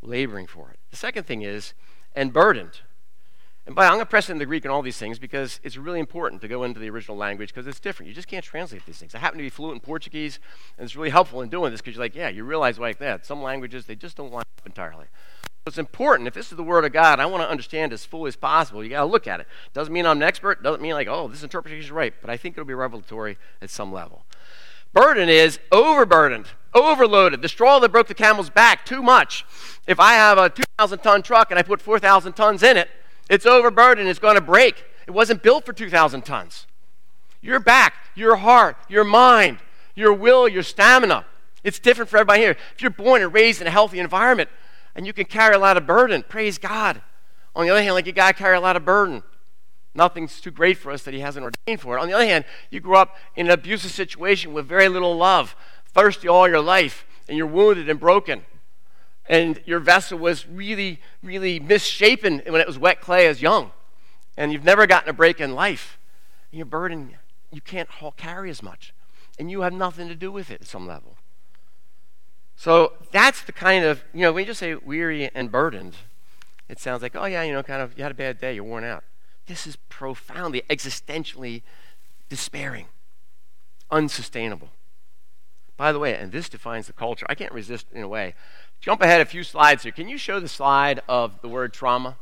laboring for it. The second thing is, and burdened. And by I'm going to press into the Greek and all these things because it's really important to go into the original language because it's different. You just can't translate these things. I happen to be fluent in Portuguese, and it's really helpful in doing this because you're like, yeah, you realize like that. Some languages, they just don't line up entirely. It's important. If this is the Word of God, I want to understand as fully as possible. You got to look at it. Doesn't mean I'm an expert. Doesn't mean like, oh, this interpretation is right. But I think it'll be revelatory at some level. Burden is overburdened, overloaded. The straw that broke the camel's back, too much. If I have a two thousand ton truck and I put four thousand tons in it, it's overburdened. It's going to break. It wasn't built for two thousand tons. Your back, your heart, your mind, your will, your stamina. It's different for everybody here. If you're born and raised in a healthy environment, and you can carry a lot of burden. Praise God. On the other hand, like you got to carry a lot of burden. Nothing's too great for us that he hasn't ordained for it. On the other hand, you grew up in an abusive situation with very little love, thirsty all your life, and you're wounded and broken. And your vessel was really, really misshapen when it was wet clay as young. And you've never gotten a break in life. And your burden, you can't carry as much. And you have nothing to do with it at some level. So that's the kind of, you know, when you just say weary and burdened, it sounds like, oh yeah, you know, kind of, you had a bad day, you're worn out. This is profoundly, existentially despairing, unsustainable. By the way, and this defines the culture. I can't resist in a way. Jump ahead a few slides here. Can you show the slide of the word trauma?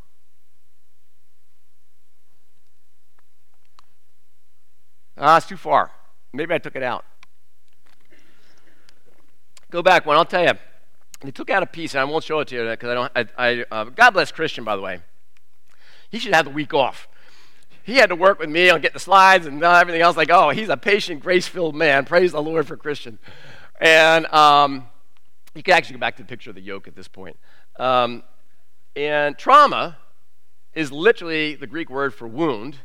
Ah, it's too far. Maybe I took it out. Go back one. I'll tell you. They took out a piece, and I won't show it to you because I don't. I, I uh, God bless Christian, by the way. He should have the week off. He had to work with me on getting the slides and everything else. Like, oh, he's a patient, grace-filled man. Praise the Lord for Christian. And um, you can actually go back to the picture of the yoke at this point. Um, and trauma is literally the Greek word for wound.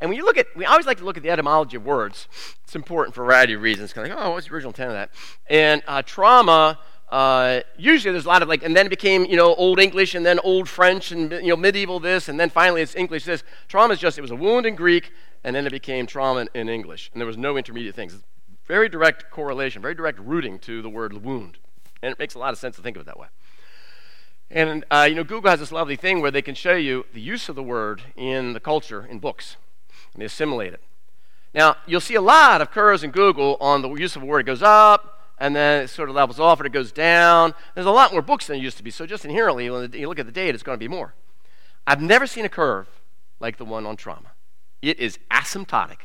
And when you look at, we always like to look at the etymology of words. It's important for a variety of reasons. Kind of like, oh, what's the original intent of that? And uh, trauma, uh, usually there's a lot of like, and then it became, you know, Old English and then Old French and, you know, medieval this, and then finally it's English this. Trauma is just, it was a wound in Greek, and then it became trauma in, in English. And there was no intermediate things. It's very direct correlation, very direct rooting to the word wound. And it makes a lot of sense to think of it that way. And, uh, you know, Google has this lovely thing where they can show you the use of the word in the culture in books. And they assimilate it. Now, you'll see a lot of curves in Google on the use of a word. It goes up, and then it sort of levels off, and it goes down. There's a lot more books than it used to be, so just inherently, when you look at the data, it's going to be more. I've never seen a curve like the one on trauma. It is asymptotic.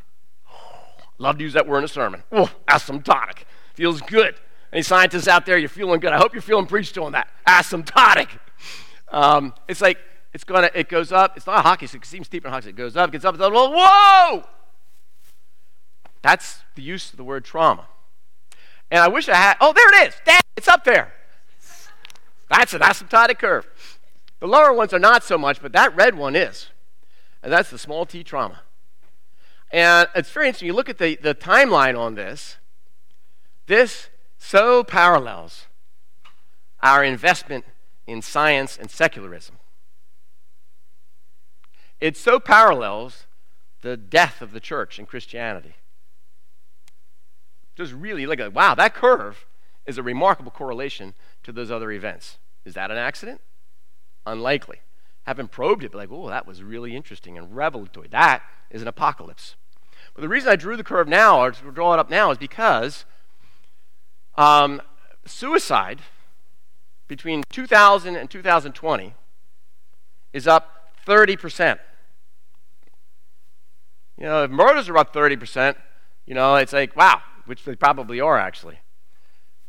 Love to use that word in a sermon. Oh, asymptotic. Feels good. Any scientists out there, you're feeling good. I hope you're feeling preached on that. Asymptotic. Um, it's like It's gonna. It goes up. It's not a hockey stick. It seems steep in hockey stick. It goes up, gets up, it's up. Whoa! That's the use of the word trauma. And I wish I had. Oh, there it is. Dang, it's up there. That's an asymptotic curve. The lower ones are not so much, but that red one is. And that's the small t trauma. And it's very interesting. You look at the, the timeline on this. This so parallels our investment in science and secularism. It so parallels the death of the church in Christianity. Just really look at, wow, that curve is a remarkable correlation to those other events. Is that an accident? Unlikely. Haven't probed it, but like, oh, that was really interesting and revelatory. That is an apocalypse. But the reason I drew the curve now, or draw it up now, is because um, suicide between two thousand and two thousand twenty is up thirty percent. You know, if murders are up thirty percent, you know, it's like, wow, which they probably are actually.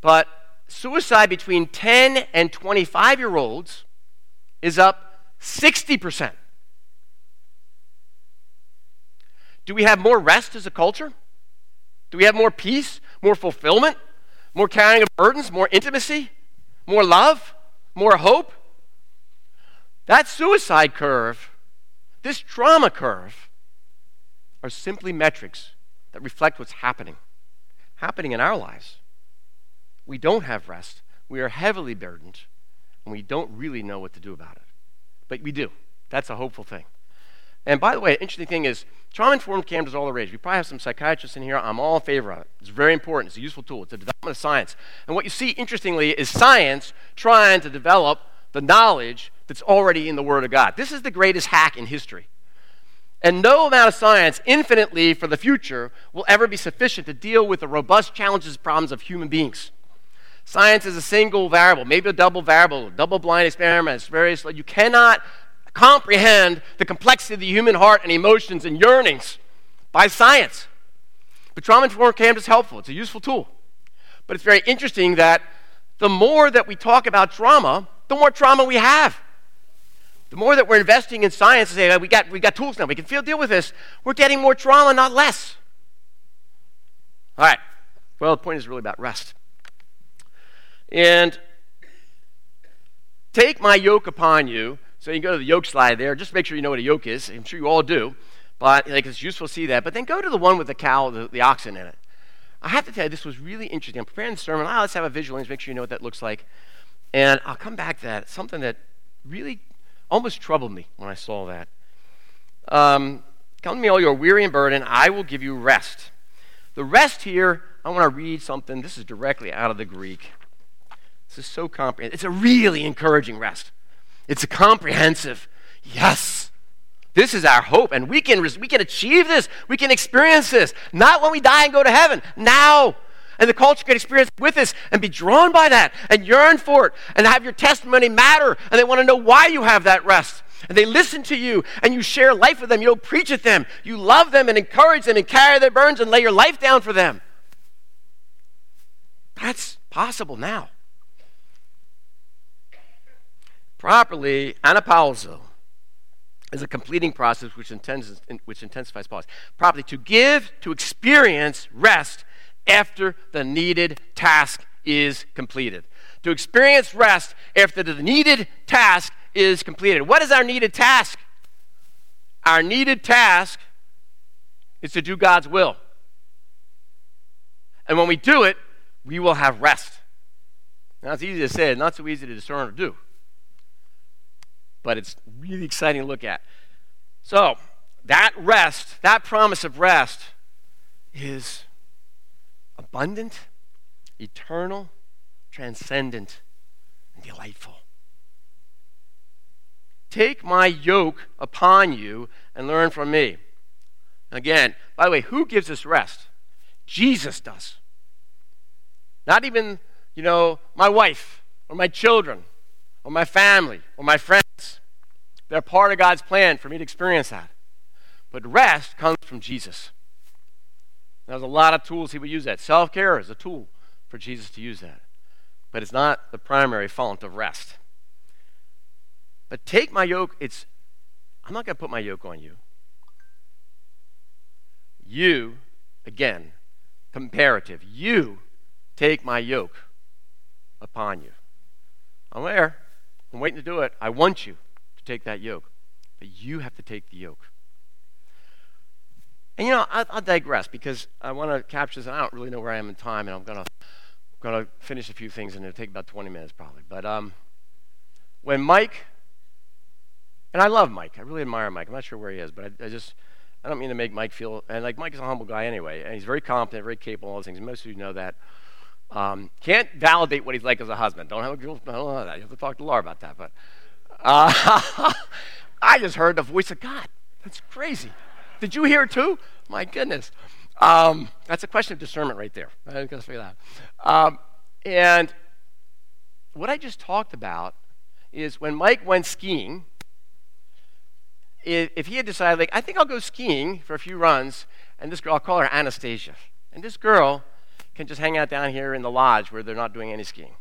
But suicide between ten and twenty-five-year-olds is up sixty percent. Do we have more rest as a culture? Do we have more peace, more fulfillment, more carrying of burdens, more intimacy, more love, more hope? That suicide curve, this trauma curve, are simply metrics that reflect what's happening, happening in our lives. We don't have rest. We are heavily burdened, and we don't really know what to do about it. But we do. That's a hopeful thing. And by the way, an interesting thing is, trauma-informed camps is all the rage. We probably have some psychiatrists in here. I'm all in favor of it. It's very important. It's a useful tool. It's a development of science. And what you see, interestingly, is science trying to develop the knowledge that's already in the Word of God. This is the greatest hack in history. And no amount of science, infinitely for the future, will ever be sufficient to deal with the robust challenges and problems of human beings. Science is a single variable, maybe a double variable, double-blind experiments, various. You cannot comprehend the complexity of the human heart and emotions and yearnings by science. But trauma-informed camp is helpful. It's a useful tool. But it's very interesting that the more that we talk about trauma, the more trauma we have. The more that we're investing in science and say, we got we got tools now, we can feel, deal with this, we're getting more trauma, not less. All right. Well, the point is really about rest. And take my yoke upon you. So you can go to the yoke slide there. Just make sure you know what a yoke is. I'm sure you all do. But like, it's useful to see that. But then go to the one with the cow, the, the oxen in it. I have to tell you, this was really interesting. I'm preparing the sermon. Ah, let's have a visual image. Make sure you know what that looks like. And I'll come back to that. Something that really almost troubled me when I saw that. Um, come to me all you are weary and burdened. I will give you rest. The rest here, I want to read something. This is directly out of the Greek. This is so comprehensive. It's a really encouraging rest. It's a comprehensive, yes, this is our hope, and we can res- we can achieve this. We can experience this. Not when we die and go to heaven, now. And the culture can experience with us and be drawn by that and yearn for it and have your testimony matter, and they want to know why you have that rest. And they listen to you, and you share life with them. You don't preach at them. You love them and encourage them and carry their burdens and lay your life down for them. That's possible now. Properly, anapauzo is a completing process which, intends, which intensifies pause. Properly, to give, to experience rest after the needed task is completed. To experience rest after the needed task is completed. What is our needed task? Our needed task is to do God's will. And when we do it, we will have rest. Now, it's easy to say, not so easy to discern or do. But it's really exciting to look at. So that rest, that promise of rest, is abundant, eternal, transcendent, and delightful. Take my yoke upon you and learn from me. Again, by the way, who gives us rest? Jesus does. Not even, you know, my wife or my children or my family or my friends. They're part of God's plan for me to experience that. But rest comes from Jesus. There's a lot of tools he would use that. Self-care is a tool for Jesus to use that. But it's not the primary font of rest. But take my yoke. It's, I'm not going to put my yoke on you. You, again, comparative. You take my yoke upon you. I'm there. I'm waiting to do it. I want you to take that yoke. But you have to take the yoke. And, you know, I'll, I'll digress because I want to capture this. And I don't really know where I am in time, and I'm going to going to finish a few things, and it'll take about twenty minutes probably. But um, when Mike, and I love Mike. I really admire Mike. I'm not sure where he is, but I, I just, I don't mean to make Mike feel, and like Mike is a humble guy anyway, and he's very competent, very capable, all those things. Most of you know that. Um, can't validate what he's like as a husband. Don't have a girl, I don't know that. You have to talk to Laura about that. But uh, I just heard the voice of God. That's crazy. Did you hear it too? My goodness. Um, that's a question of discernment right there. I didn't figure that out. Um, and what I just talked about is when Mike went skiing, if, if he had decided, like, I think I'll go skiing for a few runs, and this girl, I'll call her Anastasia, and this girl can just hang out down here in the lodge where they're not doing any skiing.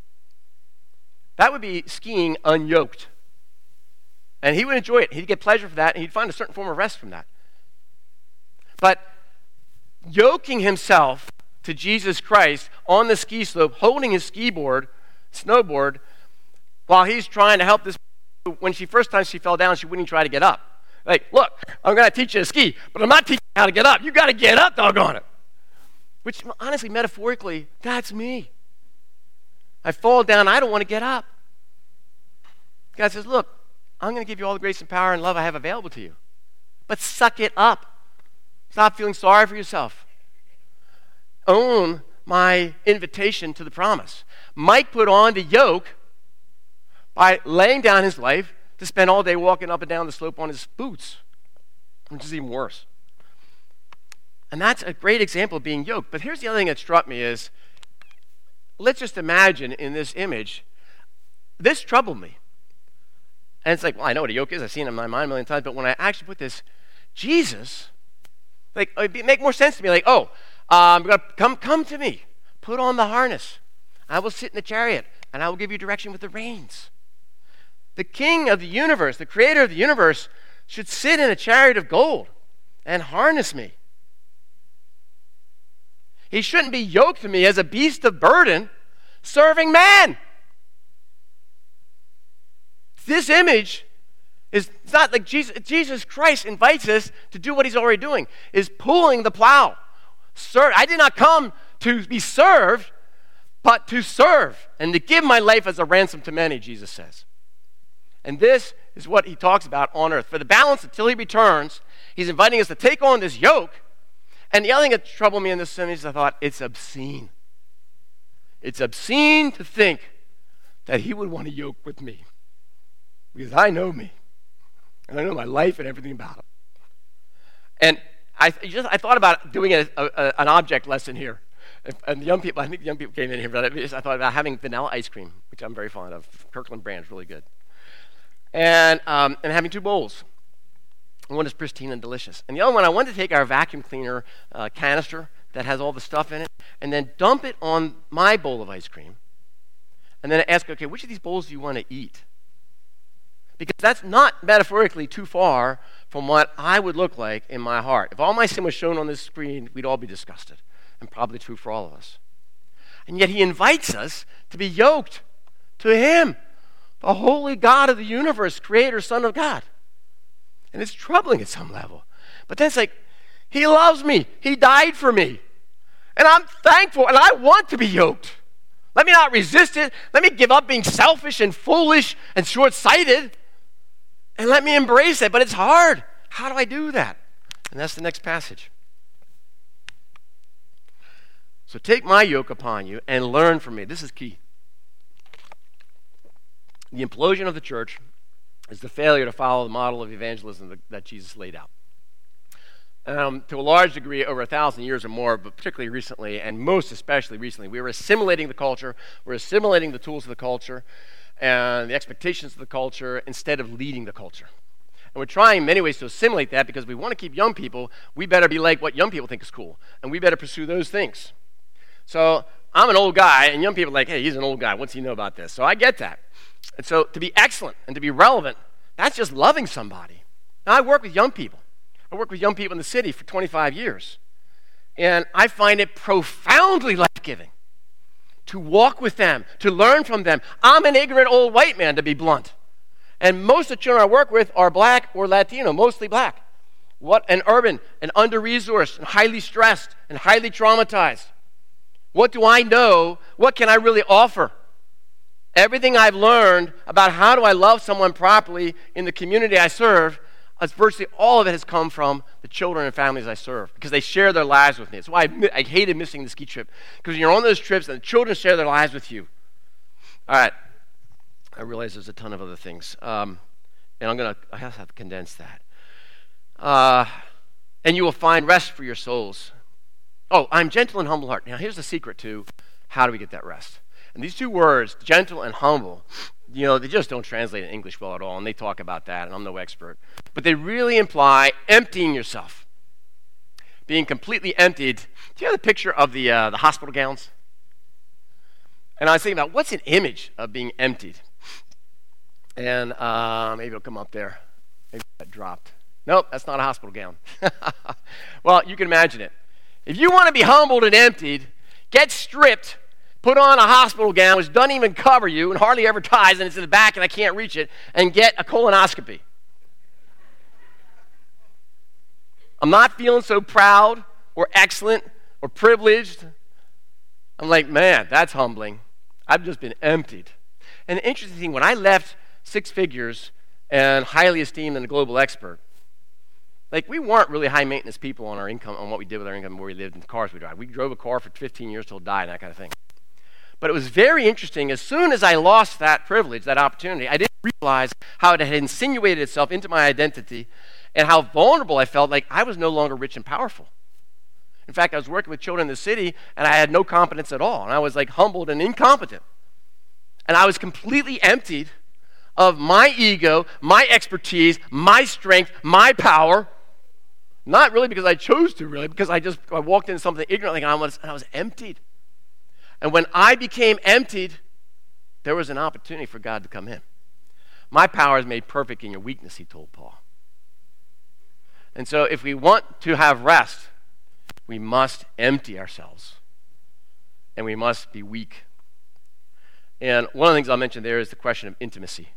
That would be skiing unyoked. And he would enjoy it. He'd get pleasure from that, and he'd find a certain form of rest from that. But yoking himself to Jesus Christ on the ski slope, holding his ski board, snowboard, while he's trying to help this. When she first time she fell down, she wouldn't even try to get up. Like, look, I'm going to teach you to ski, but I'm not teaching you how to get up. You got to get up, doggone it. Which, honestly, metaphorically, that's me. I fall down. I don't want to get up. God says, look, I'm going to give you all the grace and power and love I have available to you, but suck it up. Stop feeling sorry for yourself. Own my invitation to the promise. Mike put on the yoke by laying down his life to spend all day walking up and down the slope on his boots, which is even worse. And that's a great example of being yoked. But here's the other thing that struck me is, let's just imagine in this image, this troubled me. And it's like, well, I know what a yoke is. I've seen it in my mind a million times. But when I actually put this, Jesus... Like, it'd make more sense to me. Like, oh, um, gonna, come come to me. Put on the harness. I will sit in the chariot, and I will give you direction with the reins. The king of the universe, the creator of the universe, should sit in a chariot of gold and harness me. He shouldn't be yoked to me as a beast of burden serving man. This image... It's not like Jesus, Jesus Christ invites us to do what he's already doing, is pulling the plow. Serve. I did not come to be served, but to serve and to give my life as a ransom to many, Jesus says. And this is what he talks about on earth. For the balance until he returns, he's inviting us to take on this yoke. And the other thing that troubled me in this sentence is I thought, it's obscene. It's obscene to think that he would want to yoke with me because I know me. And I know my life and everything about it. And I just I thought about doing a, a, an object lesson here. If, and the young people, I think the young people came in here, but I, just, I thought about having vanilla ice cream, which I'm very fond of. Kirkland brand is really good. And um, and having two bowls. One is pristine and delicious. And the other one, I wanted to take our vacuum cleaner uh, canister that has all the stuff in it and then dump it on my bowl of ice cream. And then I ask, okay, which of these bowls do you want to eat? Because that's not metaphorically too far from what I would look like in my heart. If all my sin was shown on this screen, we'd all be disgusted, and probably true for all of us. And yet he invites us to be yoked to him, the holy God of the universe, creator, son of God. And it's troubling at some level. But then it's like, he loves me. He died for me. And I'm thankful, and I want to be yoked. Let me not resist it. Let me give up being selfish and foolish and short-sighted. And let me embrace it, but it's hard. How do I do that? And that's the next passage. So take my yoke upon you and learn from me. This is key. The implosion of the church is the failure to follow the model of evangelism that Jesus laid out. Um, to a large degree, over a thousand years or more, but particularly recently, and most especially recently, we were assimilating the culture, we're assimilating the tools of the culture, and the expectations of the culture instead of leading the culture. And we're trying in many ways to assimilate that because we want to keep young people. We better be like what young people think is cool, and we better pursue those things. So I'm an old guy, and young people are like, hey, he's an old guy. What's he know about this? So I get that. And so to be excellent and to be relevant That's just loving somebody. Now, I work with young people. I work with young people in the city for twenty-five years. And I find it profoundly life-giving to walk with them, to learn from them. I'm an ignorant old white man, to be blunt. And most of the children I work with are black or Latino, mostly black. What an urban and under-resourced and highly stressed and highly traumatized. What do I know? What can I really offer? Everything I've learned about how do I love someone properly in the community I serve, virtually all of it has come from the children and families I serve because they share their lives with me. That's why I, I hated missing the ski trip, because you're on those trips and the children share their lives with you. All right. I realize there's a ton of other things. Um, and I'm going to I have to condense that. Uh, and you will find rest for your souls. Oh, I'm gentle and humble heart. Now, here's the secret to how do we get that rest. And these two words, gentle and humble, you know, they just don't translate in English well at all, and they talk about that, and I'm no expert. But they really imply emptying yourself, being completely emptied. Do you have the picture of the uh, the hospital gowns? And I was thinking about, what's an image of being emptied? And uh, maybe it'll come up there. Maybe that dropped. Nope, that's not a hospital gown. Well, you can imagine it. If you want to be humbled and emptied, get stripped, put on a hospital gown which doesn't even cover you and hardly ever ties, and it's in the back and I can't reach it, and get a colonoscopy. I'm not feeling so proud or excellent or privileged. I'm like, man, that's humbling. I've just been emptied. And the interesting thing, when I left six figures and highly esteemed and a global expert, like, we weren't really high-maintenance people on our income, on what we did with our income, where we lived and the cars we drive. We drove a car for fifteen years till it died and that kind of thing. But it was very interesting. As soon as I lost that privilege, that opportunity, I didn't realize how it had insinuated itself into my identity and how vulnerable I felt, like I was no longer rich and powerful. In fact, I was working with children in the city, and I had no competence at all. And I was, like, humbled and incompetent. And I was completely emptied of my ego, my expertise, my strength, my power. Not really because I chose to, really, because I just I walked into something ignorantly, and I was, and I was emptied. And when I became emptied, there was an opportunity for God to come in. My power is made perfect in your weakness, he told Paul. And so if we want to have rest, we must empty ourselves. And we must be weak. And one of the things I'll mention there is the question of intimacy.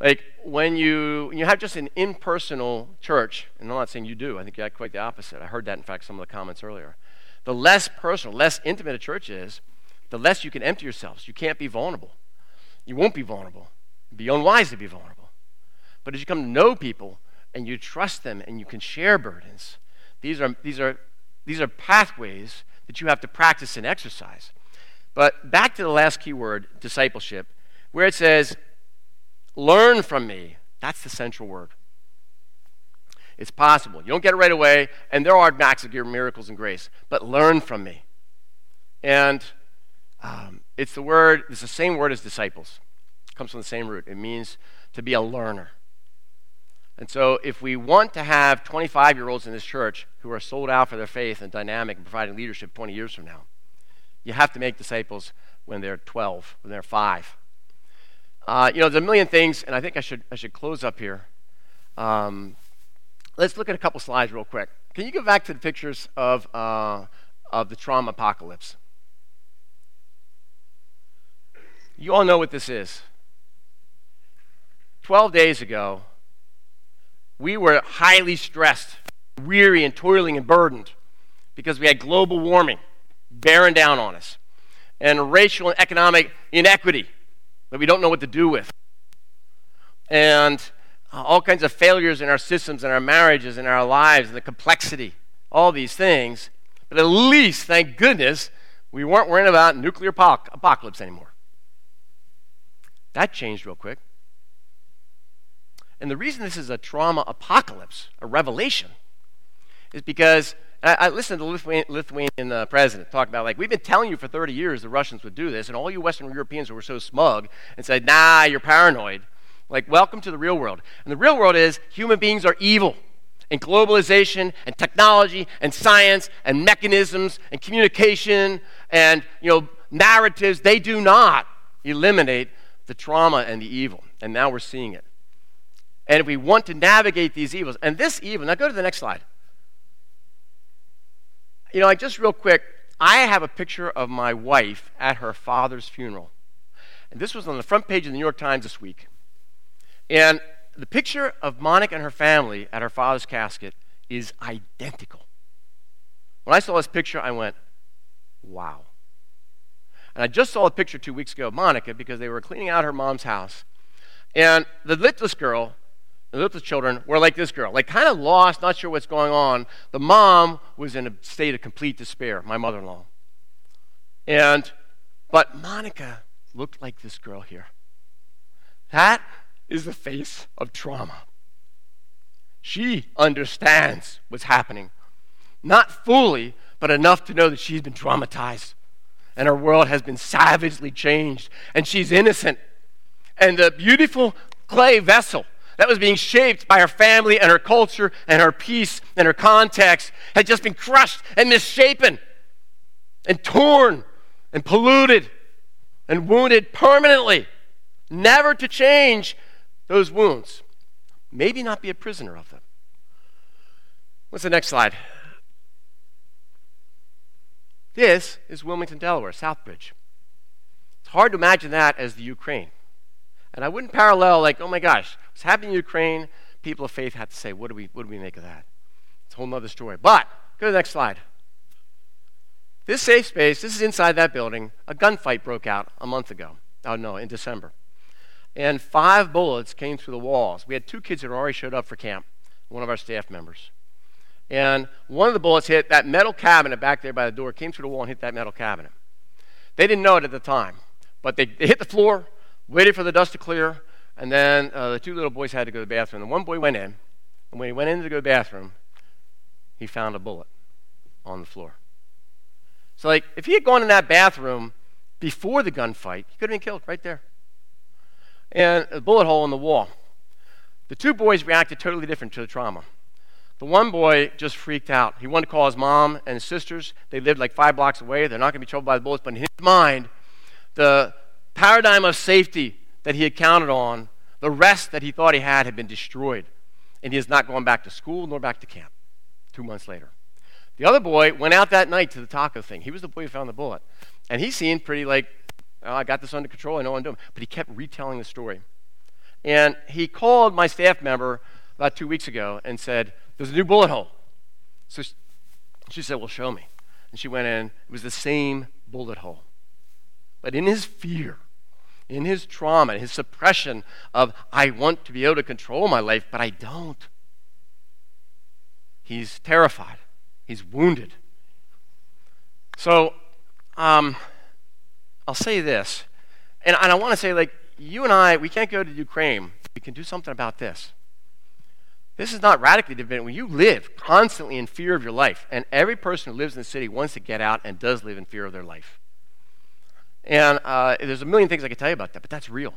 Like, when you when you have just an impersonal church, and I'm not saying you do, I think you had quite the opposite. I heard that, in fact, some of the comments earlier. The less personal, less intimate a church is, the less you can empty yourselves. You can't be vulnerable. You won't be vulnerable. It'd be unwise to be vulnerable. But as you come to know people and you trust them and you can share burdens, these are these are these are pathways that you have to practice and exercise. But back to the last key word, discipleship, where it says, "Learn from me." That's the central word. It's possible. You don't get it right away, and there are acts of miracles and grace, but learn from me. And um, it's the word, it's the same word as disciples. It comes from the same root. It means to be a learner. And so if we want to have twenty-five-year-olds in this church who are sold out for their faith and dynamic and providing leadership twenty years from now, you have to make disciples when they're twelve, when they're five. Uh, you know, there's a million things, and I think I should I should close up here. Um, Let's look at a couple slides real quick. Can you go back to the pictures of uh, of the trauma apocalypse? You all know what this is. Twelve days ago, we were highly stressed, weary and toiling and burdened because we had global warming bearing down on us and racial and economic inequity that we don't know what to do with. And all kinds of failures in our systems and our marriages and our lives and the complexity, all these things. But at least, thank goodness, we weren't worrying about nuclear apoc- apocalypse anymore. That changed real quick. And the reason this is a trauma apocalypse, a revelation, is because I, I listened to the Lithuanian, Lithuanian uh, president talk about, like, we've been telling you for thirty years the Russians would do this, and all you Western Europeans were so smug and said, nah, you're paranoid. Like, welcome to the real world. And the real world is human beings are evil. And globalization and technology and science and mechanisms and communication and, you know, narratives, they do not eliminate the trauma and the evil. And now we're seeing it. and we want to navigate these evils. And this evil, now go to the next slide. You know, like just real quick, I have a picture of my wife at her father's funeral. And this was on the front page of the New York Times this week. And the picture of Monica and her family at her father's casket is identical. When I saw this picture, I went, wow. And I just saw a picture two weeks ago of Monica because they were cleaning out her mom's house. And the lipless girl, the lipless children were like this girl, like kind of lost, not sure what's going on. The mom was in a state of complete despair, my mother-in-law. And, but Monica looked like this girl here. That is the face of trauma. She understands what's happening. Not fully, but enough to know that she's been traumatized. And her world has been savagely changed. And she's innocent. And the beautiful clay vessel that was being shaped by her family and her culture and her peace and her context had just been crushed and misshapen and torn and polluted and wounded permanently, never to change those wounds. Maybe not be a prisoner of them. What's the next slide? This is Wilmington, Delaware, Southbridge. It's hard to imagine that as the Ukraine. And I wouldn't parallel like, oh my gosh, what's happening in Ukraine, people of faith have to say, what do we what do we make of that? It's a whole other story. But go to the next slide. This safe space, this is inside that building. A gunfight broke out a month ago. Oh no, in December. And five bullets came through the walls. We had two kids that had already showed up for camp, one of our staff members. And one of the bullets hit that metal cabinet back there by the door, came through the wall and hit that metal cabinet. They didn't know it at the time, but they, they hit the floor, waited for the dust to clear, and then uh, the two little boys had to go to the bathroom. And one boy went in, and when he went in to go to the bathroom, he found a bullet on the floor. So, like, if he had gone in that bathroom before the gunfight, he could have been killed right there. And a bullet hole in the wall. The two boys reacted totally different to the trauma. The one boy just freaked out. He wanted to call his mom and his sisters. They lived like five blocks away. They're not going to be troubled by the bullets. But in his mind, the paradigm of safety that he had counted on, the rest that he thought he had, had been destroyed. And he is not going back to school nor back to camp two months later. The other boy went out that night to the taco thing. He was the boy who found the bullet. And he seemed pretty like, oh, I got this under control. I know what I'm doing. But he kept retelling the story. And he called my staff member about two weeks ago and said, there's a new bullet hole. So she said, well, show me. And she went in. It was the same bullet hole. But in his fear, in his trauma, his suppression of, I want to be able to control my life, but I don't. He's terrified. He's wounded. So um, I'll say this. And, and I want to say, like, you and I, we can't go to Ukraine. We can do something about this. This is not radically different. When you live constantly in fear of your life, and every person who lives in the city wants to get out and does live in fear of their life. And uh, there's a million things I could tell you about that, but that's real.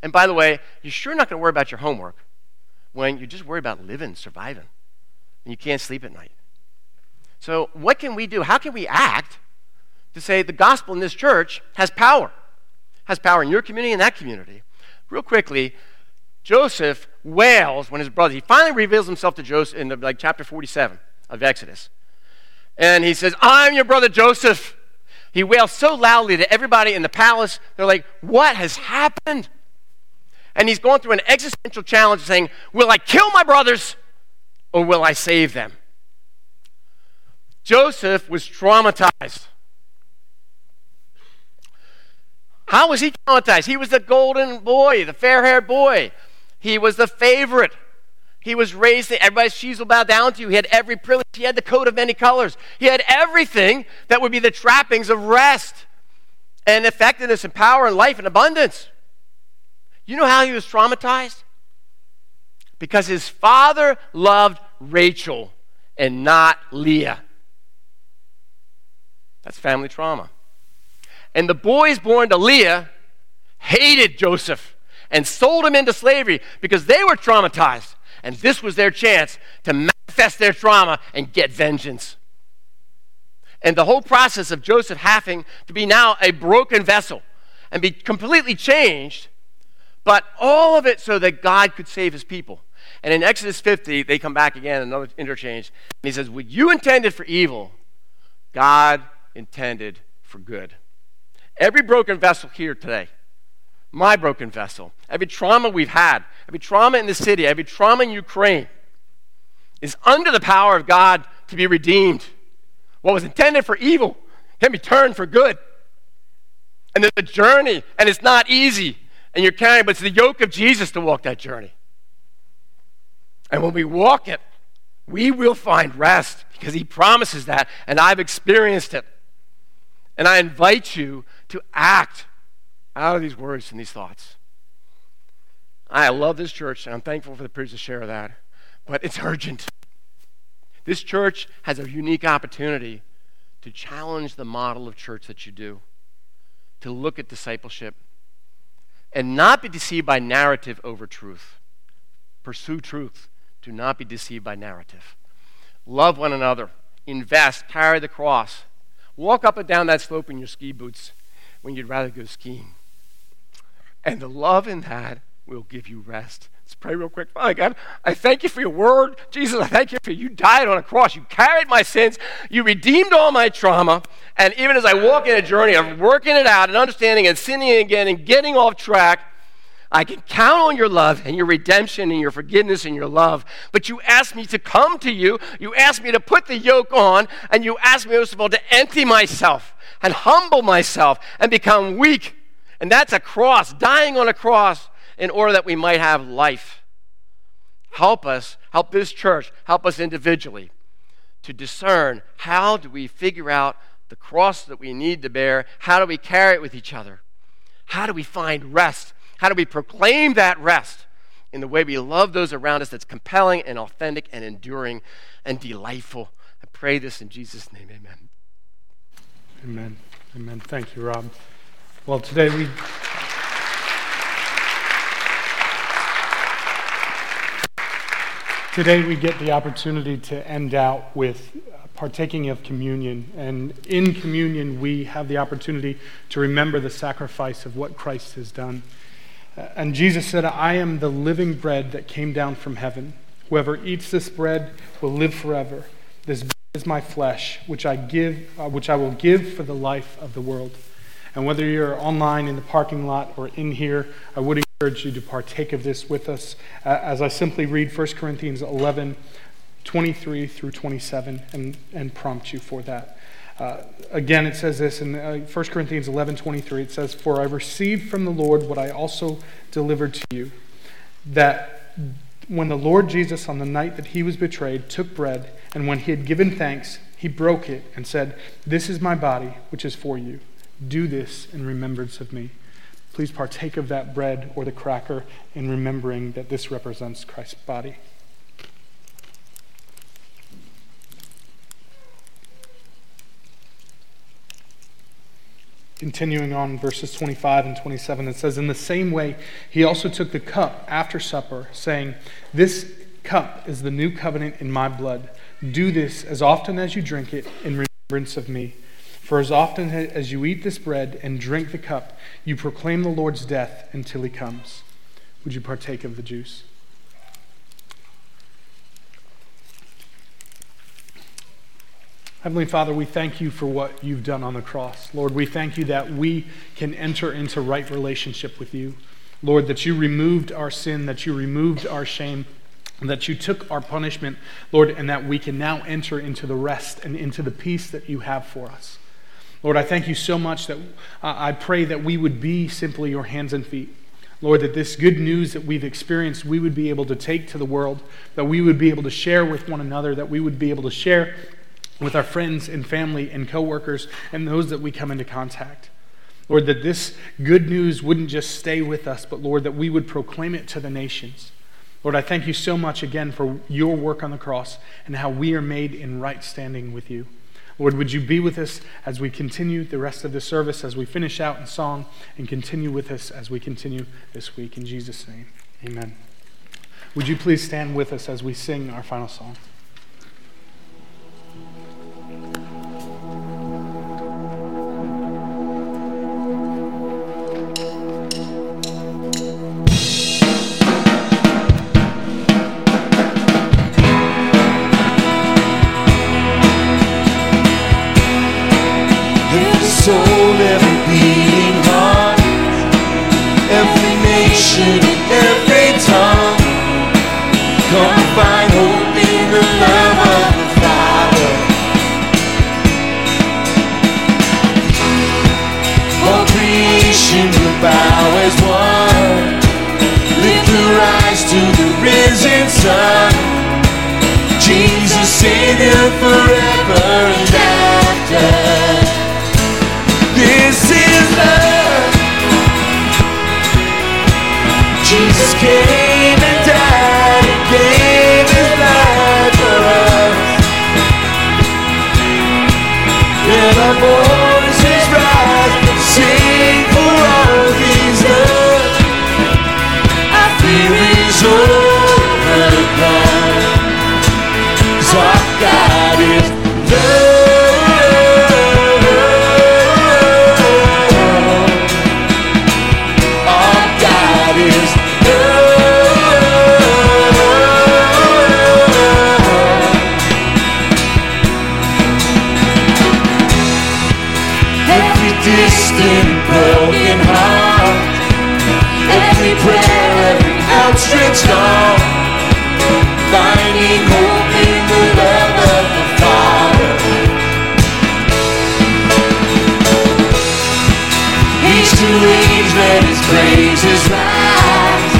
And by the way, you're sure not going to worry about your homework when you just worry about living, surviving, and you can't sleep at night. So what can we do? How can we act to say the gospel in this church has power? Has power in your community and that community. Real quickly, Joseph wails when his brother, he finally reveals himself to Joseph in the, like chapter forty-seven of Exodus. And he says, I'm your brother Joseph. He wails so loudly to everybody in the palace. They're like, what has happened? And he's going through an existential challenge saying, will I kill my brothers or will I save them? Joseph was traumatized. How was he traumatized? He was the golden boy, the fair-haired boy. He was the favorite. He was raised, everybody's sheaves will bow down to you. He had every privilege. He had the coat of many colors. He had everything that would be the trappings of rest and effectiveness and power and life and abundance. You know how he was traumatized? Because his father loved Rachel and not Leah. That's family trauma. And the boys born to Leah hated Joseph and sold him into slavery because they were traumatized. And this was their chance to manifest their trauma and get vengeance. And the whole process of Joseph having to be now a broken vessel and be completely changed but all of it so that God could save his people. And in Exodus fifty, they come back again, another interchange, and he says, what you intended for evil, God intended for good. Every broken vessel here today, my broken vessel, every trauma we've had, every trauma in the city, every trauma in Ukraine, is under the power of God to be redeemed. What was intended for evil can be turned for good. And there's a journey, and it's not easy, and you're carrying, but it's the yoke of Jesus to walk that journey. And when we walk it, we will find rest, because he promises that, and I've experienced it. And I invite you to act out of these words and these thoughts. I love this church, and I'm thankful for the privilege to share that, but it's urgent. This church has a unique opportunity to challenge the model of church that you do, to look at discipleship, and not be deceived by narrative over truth. Pursue truth. Do not be deceived by narrative. Love one another. Invest. Carry the cross. Walk up and down that slope in your ski boots when you'd rather go skiing. And the love in that will give you rest. Let's pray real quick. Father God, I thank you for your word. Jesus, I thank you for you died on a cross. You carried my sins. You redeemed all my trauma. And even as I walk in a journey of working it out and understanding and sinning again and getting off track, I can count on your love and your redemption and your forgiveness and your love. But you asked me to come to you. You asked me to put the yoke on. And you asked me, most of all, to empty myself and humble myself and become weak. And that's a cross, dying on a cross in order that we might have life. Help us, help this church, help us individually to discern how do we figure out the cross that we need to bear? How do we carry it with each other? How do we find rest? How do we proclaim that rest in the way we love those around us that's compelling and authentic and enduring and delightful? I pray this in Jesus' name, amen. Amen. Amen. Thank you, Rob. Well, today we... Today we get the opportunity to end out with partaking of communion. And in communion, we have the opportunity to remember the sacrifice of what Christ has done. And Jesus said, I am the living bread that came down from heaven. Whoever eats this bread will live forever. This bread is my flesh, which I give, uh, which I will give for the life of the world. And whether you're online in the parking lot or in here, I would encourage you to partake of this with us uh, as I simply read First Corinthians eleven, twenty-three through twenty-seven and, and prompt you for that. Uh, again, it says this in uh, First Corinthians eleven twenty-three. It says, for I received from the Lord what I also delivered to you, that when the Lord Jesus on the night that he was betrayed took bread, and when he had given thanks, he broke it and said, this is my body, which is for you. Do this in remembrance of me. Please partake of that bread or the cracker in remembering that this represents Christ's body. Continuing on verses twenty-five and twenty-seven, it says, in the same way, he also took the cup after supper, saying, this cup is the new covenant in my blood. Do this as often as you drink it in remembrance of me. For as often as you eat this bread and drink the cup, you proclaim the Lord's death until he comes. Would you partake of the juice? Heavenly Father, we thank you for what you've done on the cross. Lord, we thank you that we can enter into right relationship with you. Lord, that you removed our sin, that you removed our shame, that you took our punishment, Lord, and that we can now enter into the rest and into the peace that you have for us. Lord, I thank you so much that uh, I pray that we would be simply your hands and feet. Lord, that this good news that we've experienced, we would be able to take to the world, that we would be able to share with one another, that we would be able to share with our friends and family and coworkers and those that we come into contact. Lord, that this good news wouldn't just stay with us, but Lord, that we would proclaim it to the nations. Lord, I thank you so much again for your work on the cross and how we are made in right standing with you. Lord, would you be with us as we continue the rest of the service, as we finish out in song, and continue with us as we continue this week. In Jesus' name, amen. Would you please stand with us as we sing our final song? nation and every tongue. Come find hope in the love of the Father. All creation will bow as one. Lift your eyes to the risen sun. Jesus, Savior, forever and after. This is love. Jesus came and died and gave his life for us. Let our voices rise and sing for all these love. Our fear is overcome, 'cause our God is love. Outstretched arm, finding hope in the love of the Father. He's to age, let his praises rise,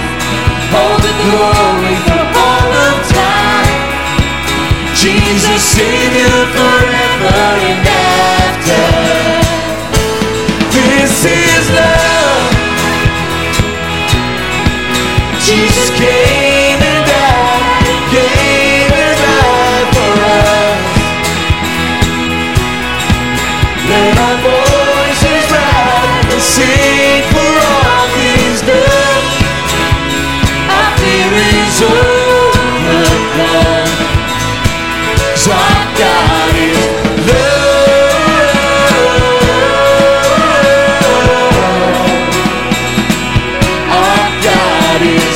all the glory for all of time. Jesus, Savior, forever and after. This is love. Jesus came and died and gave his life for us. Let our voices rise and sing for all he's done. Our fear is overcome, 'cause our God is love. Our God is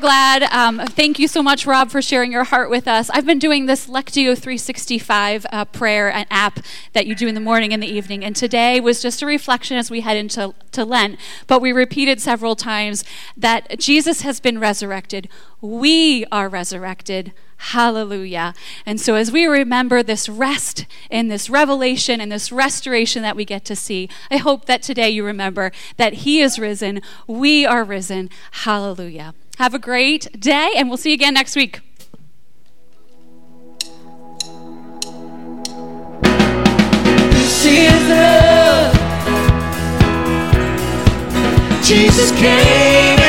glad. Um, thank you so much, Rob, for sharing your heart with us. I've been doing this Lectio three sixty-five uh, prayer and app that you do in the morning and the evening, and today was just a reflection as we head into to Lent, but we repeated several times that Jesus has been resurrected. We are resurrected. Hallelujah. And so as we remember this rest and this revelation and this restoration that we get to see, I hope that today you remember that he is risen. We are risen. Hallelujah. Have a great day, and we'll see you again next week. This is love. Jesus came.